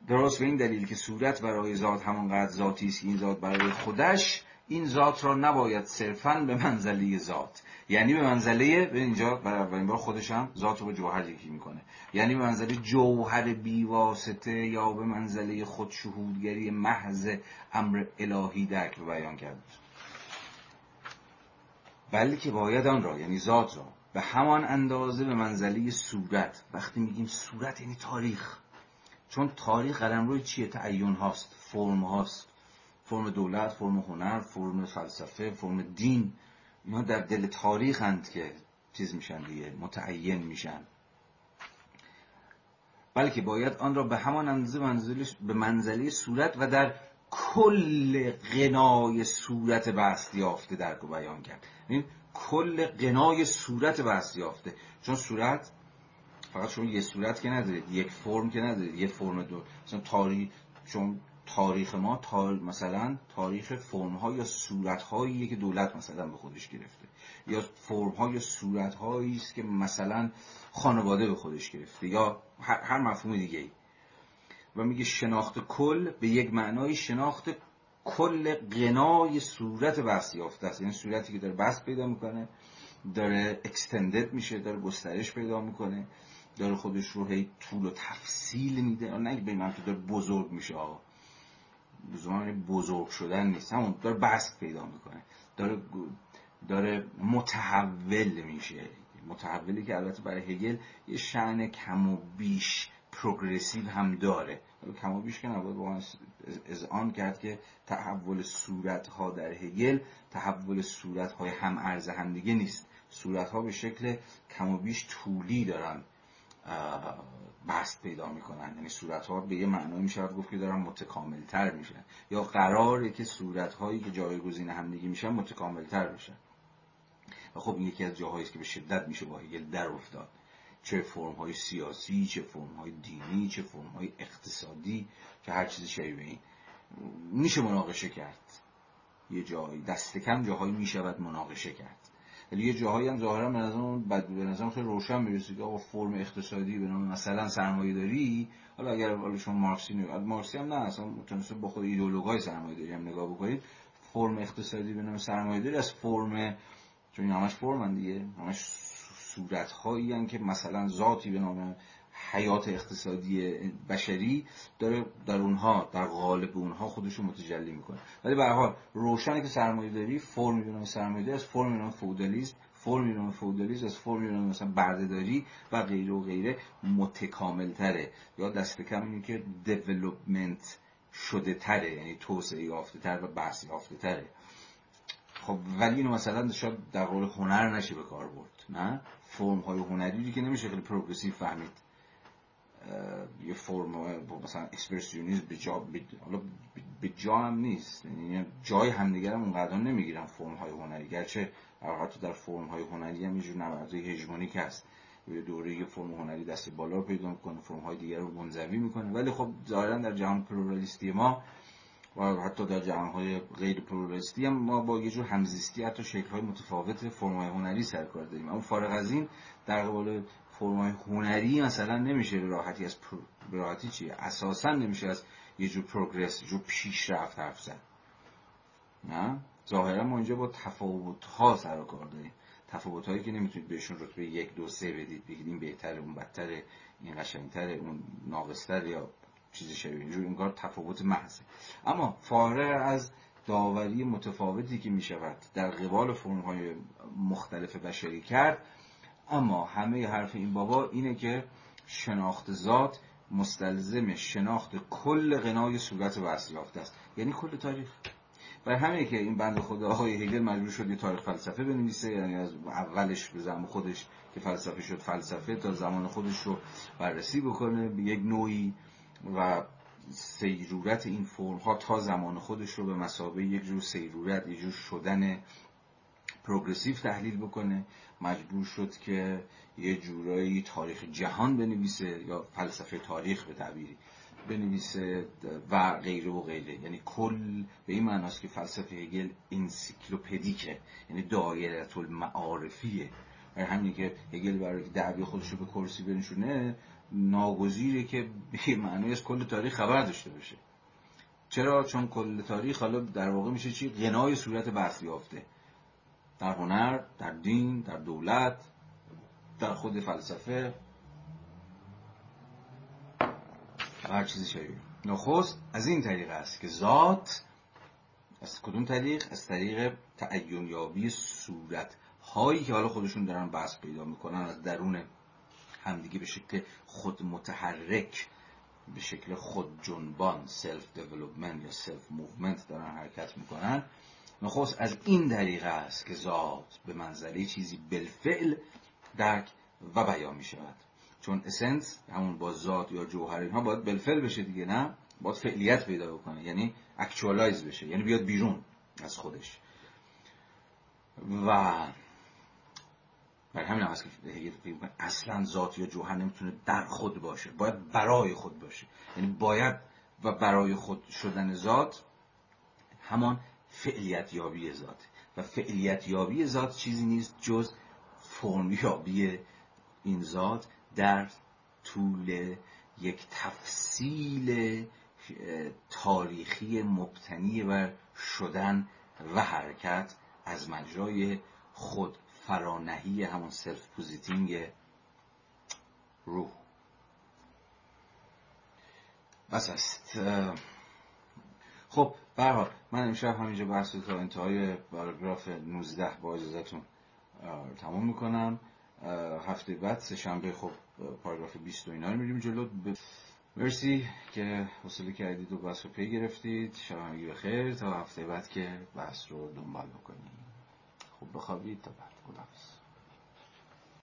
درست به این دلیل که صورت برای ذات همانقدر ذاتی است که این ذات برای خودش، این ذات را نباید صرفاً به منزله ذات، یعنی به منزله، به اینجا برای اولین بار خودش هم ذات رو به جوهر یکی میکنه، یعنی به منزله جوهر بیواسطه یا به منزله خود شهودگری محض امر الهی درک و بیان کرده، بلکه باید آن را یعنی ذات را به همان اندازه به منزله صورت. وقتی میگیم صورت یعنی تاریخ، چون تاریخ قلمرو چیه؟ تعین هاست، فرم هاست، فرم دولت، فرم هنر، فرم فلسفه، فرم دین، اینا در دل تاریخ هند که چیز میشن دیگه، متعین میشن. بلکه باید آن را به همان اندازه به منزله صورت و در کل غنای صورت بسط یافته درک و بیان کرد. این کل غنای صورت بسط یافته، چون صورت فقط شما یه صورت که ندارید، یک فرم که ندارید، یه فرم دو مثلا تاریخ، چون تاریخ ما تار... مثلا تاریخ فرم‌ها یا صورت‌هایی که دولت مثلا به خودش گرفته، یا فرم‌ها یا صورت‌هایی است که مثلا خانواده به خودش گرفته، یا هر, هر مفهوم دیگه‌ای. و میگه شناخت کل به یک معنای شناخت کل قنای صورت بحث یافته است، یعنی صورتی که داره بحث پیدا میکنه، داره اکستندد میشه، داره گسترش پیدا میکنه، داره خودش رو هی طول و تفصیل میده. نه به این که داره بزرگ میشه، آقا زمان بزرگ شدن نیست، همون داره بحث پیدا میکنه، داره داره متحول میشه. متحولی که البته برای هگل یه شأن کم و بیش پروگرسیو هم داره. کم و بیش که نباید با من از آن کرد که تحول صورت‌ها در هگل تحول صورت‌های هم عرض هم دیگه نیست. صورت‌ها به شکل کم و بیش طولی دارن بست پیدا میکنن، یعنی صورت‌ها به یه معنای میشه گفت که دارن متکامل‌تر میشن، یا قراره که صورت‌هایی که جایگزین هم دیگه میشن متکامل‌تر میشن. و خب این یکی از جاهایی است که به شدت میشه با هگل در افتاد، چه فرم‌های سیاسی، چه فرم‌های دینی، چه فرم‌های اقتصادی، چه هر چیزی شبیه به این میشه مناقشه کرد. یه جایی دست کم جاهایی میشود مناقشه کرد، ولی یه جاهایی هم ظاهرا به نظرم بد به نظرم خیلی روشن میرسه که آقا فرم اقتصادی به نام مثلا سرمایه‌داری، حالا اگر حالا شما مارکسی نگاه، مارکسی هم نه اصلا متناسب با خود ایدئولوژی سرمایه‌داری هم نگاه بکنید، فرم اقتصادی به نام سرمایه‌داری از فرم، چون این همش فرمن دیگه، همش صورت هایی هن که مثلا ذاتی به نام حیات اقتصادی بشری داره در اونها، در قالب اونها خودش رو متجلی میکنه. ولی به هر حال روشنه که سرمایه داری فرمی به نام سرمایه داری از فرمی به نام فئودالیسم، فرمی به نام فئودالیسم از فرمی به نام مثلا بردهداری و غیره و غیره متکامل تره، یا دست کم اینه که دیولپمنت شده تره، یعنی توسعه یافته تر و بحث یافته تره. خب ولی اینو مثلا شاید در قالب هنر نشه به کار برد، نه فرم های هنری که نمیشه خیلی پروگرسیو فهمید. یه فرم مثلا اکسپرسیونیسم به جا حالا به جا هم نیست، یعنی جای همدیگه هم اونقدر نمیگیرن فرم های هنری، گرچه البته در فرم های هنری هم اینجور نبرد هژمونیک هست، یه دوره یه فرم هنری دست بالا رو پیدا میکنه، فرم های دیگه رو منزوی میکنه. ولی خب ظاهرا در جهان پلورالیستی ما و حتی در جهان‌های غیر پلورالیستی هم ما با یه جور همزیستی حتی شکل‌های متفاوت فرم‌های هنری سرکار داریم. اما فارغ از این در قبال فرم‌های هنری مثلا نمیشه به راحتی از پر... به راحتی چیه اساساً نمیشه از یه جور پروگرس، جور پیشرفت حرف زد. نه ظاهراً ما اینجا با تفاوت‌ها سرکار داریم، تفاوت‌هایی که نمیتونید بهشون رتبه یک دو سه بدید، بگید این بهتره، اون بدتره، این قشنگ‌تره، اون ناقص‌تره یا چیزی شبیه اینجور. این کار تفاوت محضه. اما فارغ از داوری متفاوتی که می شود در قبال فرم‌های مختلف بشری کرد، اما همه حرف این بابا اینه که شناخت ذات مستلزم شناخت کل غنای صورت وصل یافته است، یعنی کل تاریخ. برای همه که این بند خدا آقای هگل مجبور شد یه تاریخ فلسفه بنویسه، یعنی از اولش به زمان خودش که فلسفه شد فلسفه تا زمان خودش رو بررسی بکنه به یک نوعی، و سیرورت این فرم ها تا زمان خودش رو به مثابه یک جور سیرورت، یک جور شدن پروگرسیو تحلیل بکنه. مجبور شد که یه جورایی تاریخ جهان بنویسه یا فلسفه تاریخ به تعبیری بنویسه و غیره و غیره. یعنی کل به این معناست که فلسفه هگل انسیکلوپدیکه، یعنی دایره المعارفیه. برای همین که هگل برای دعوی خودش رو به کرسی بنشونه ناگزیره که به معنی از کل تاریخ خبر داشته باشه. چرا؟ چون کل تاریخ حالا در واقع میشه چی؟ غنای صورت بحث یافته در هنر، در دین، در دولت، در خود فلسفه، هر چیزی شبیه. نخست از این طریق است که ذات از کدوم طریق؟ از طریق تعین یابی صورت هایی که حالا خودشون دارن بحث پیدا میکنن از درون همدیگه به شکل خود متحرک، به شکل خود جنبان، سلف دیولپمنت یا سلف موومنت دارن حرکت میکنن. نخست از این طریق است که ذات به منزله چیزی بالفعل درک و بیان میشود، چون اسنس همون با ذات یا جوهر اینها باید بالفعل بشه دیگه، نه باید فعلیت پیدا بکنه، یعنی اکچوالایز بشه، یعنی بیاد بیرون از خودش. و برای همین هم هست که هگل فکر می‌کنه اصلا ذات یا جوهر نمیتونه در خود باشه، باید برای خود باشه، یعنی باید و برای خود شدن ذات همان فعلیت یابی ذات، و فعلیت یابی ذات چیزی نیست جز فرم یابی این ذات در طول یک تفصیل تاریخی مبتنی بر شدن و حرکت از مجرای خود فرانهی همون سلف پوزیتینگ روح. بس است. خب به هر حال من امشب همینجا بحث رو تا انتهای پاراگراف نوزده با اجازهتون تمام میکنم. هفته بعد سه شنبه خب پاراگراف بیست و اینا رو میریم جلو. مرسی که حوصله کردید و بحث رو پی گرفتید. شب همگی بخیر تا هفته بعد که بحث رو دنبال بکنید. خب بخوابید تا بعد. خداحافظ.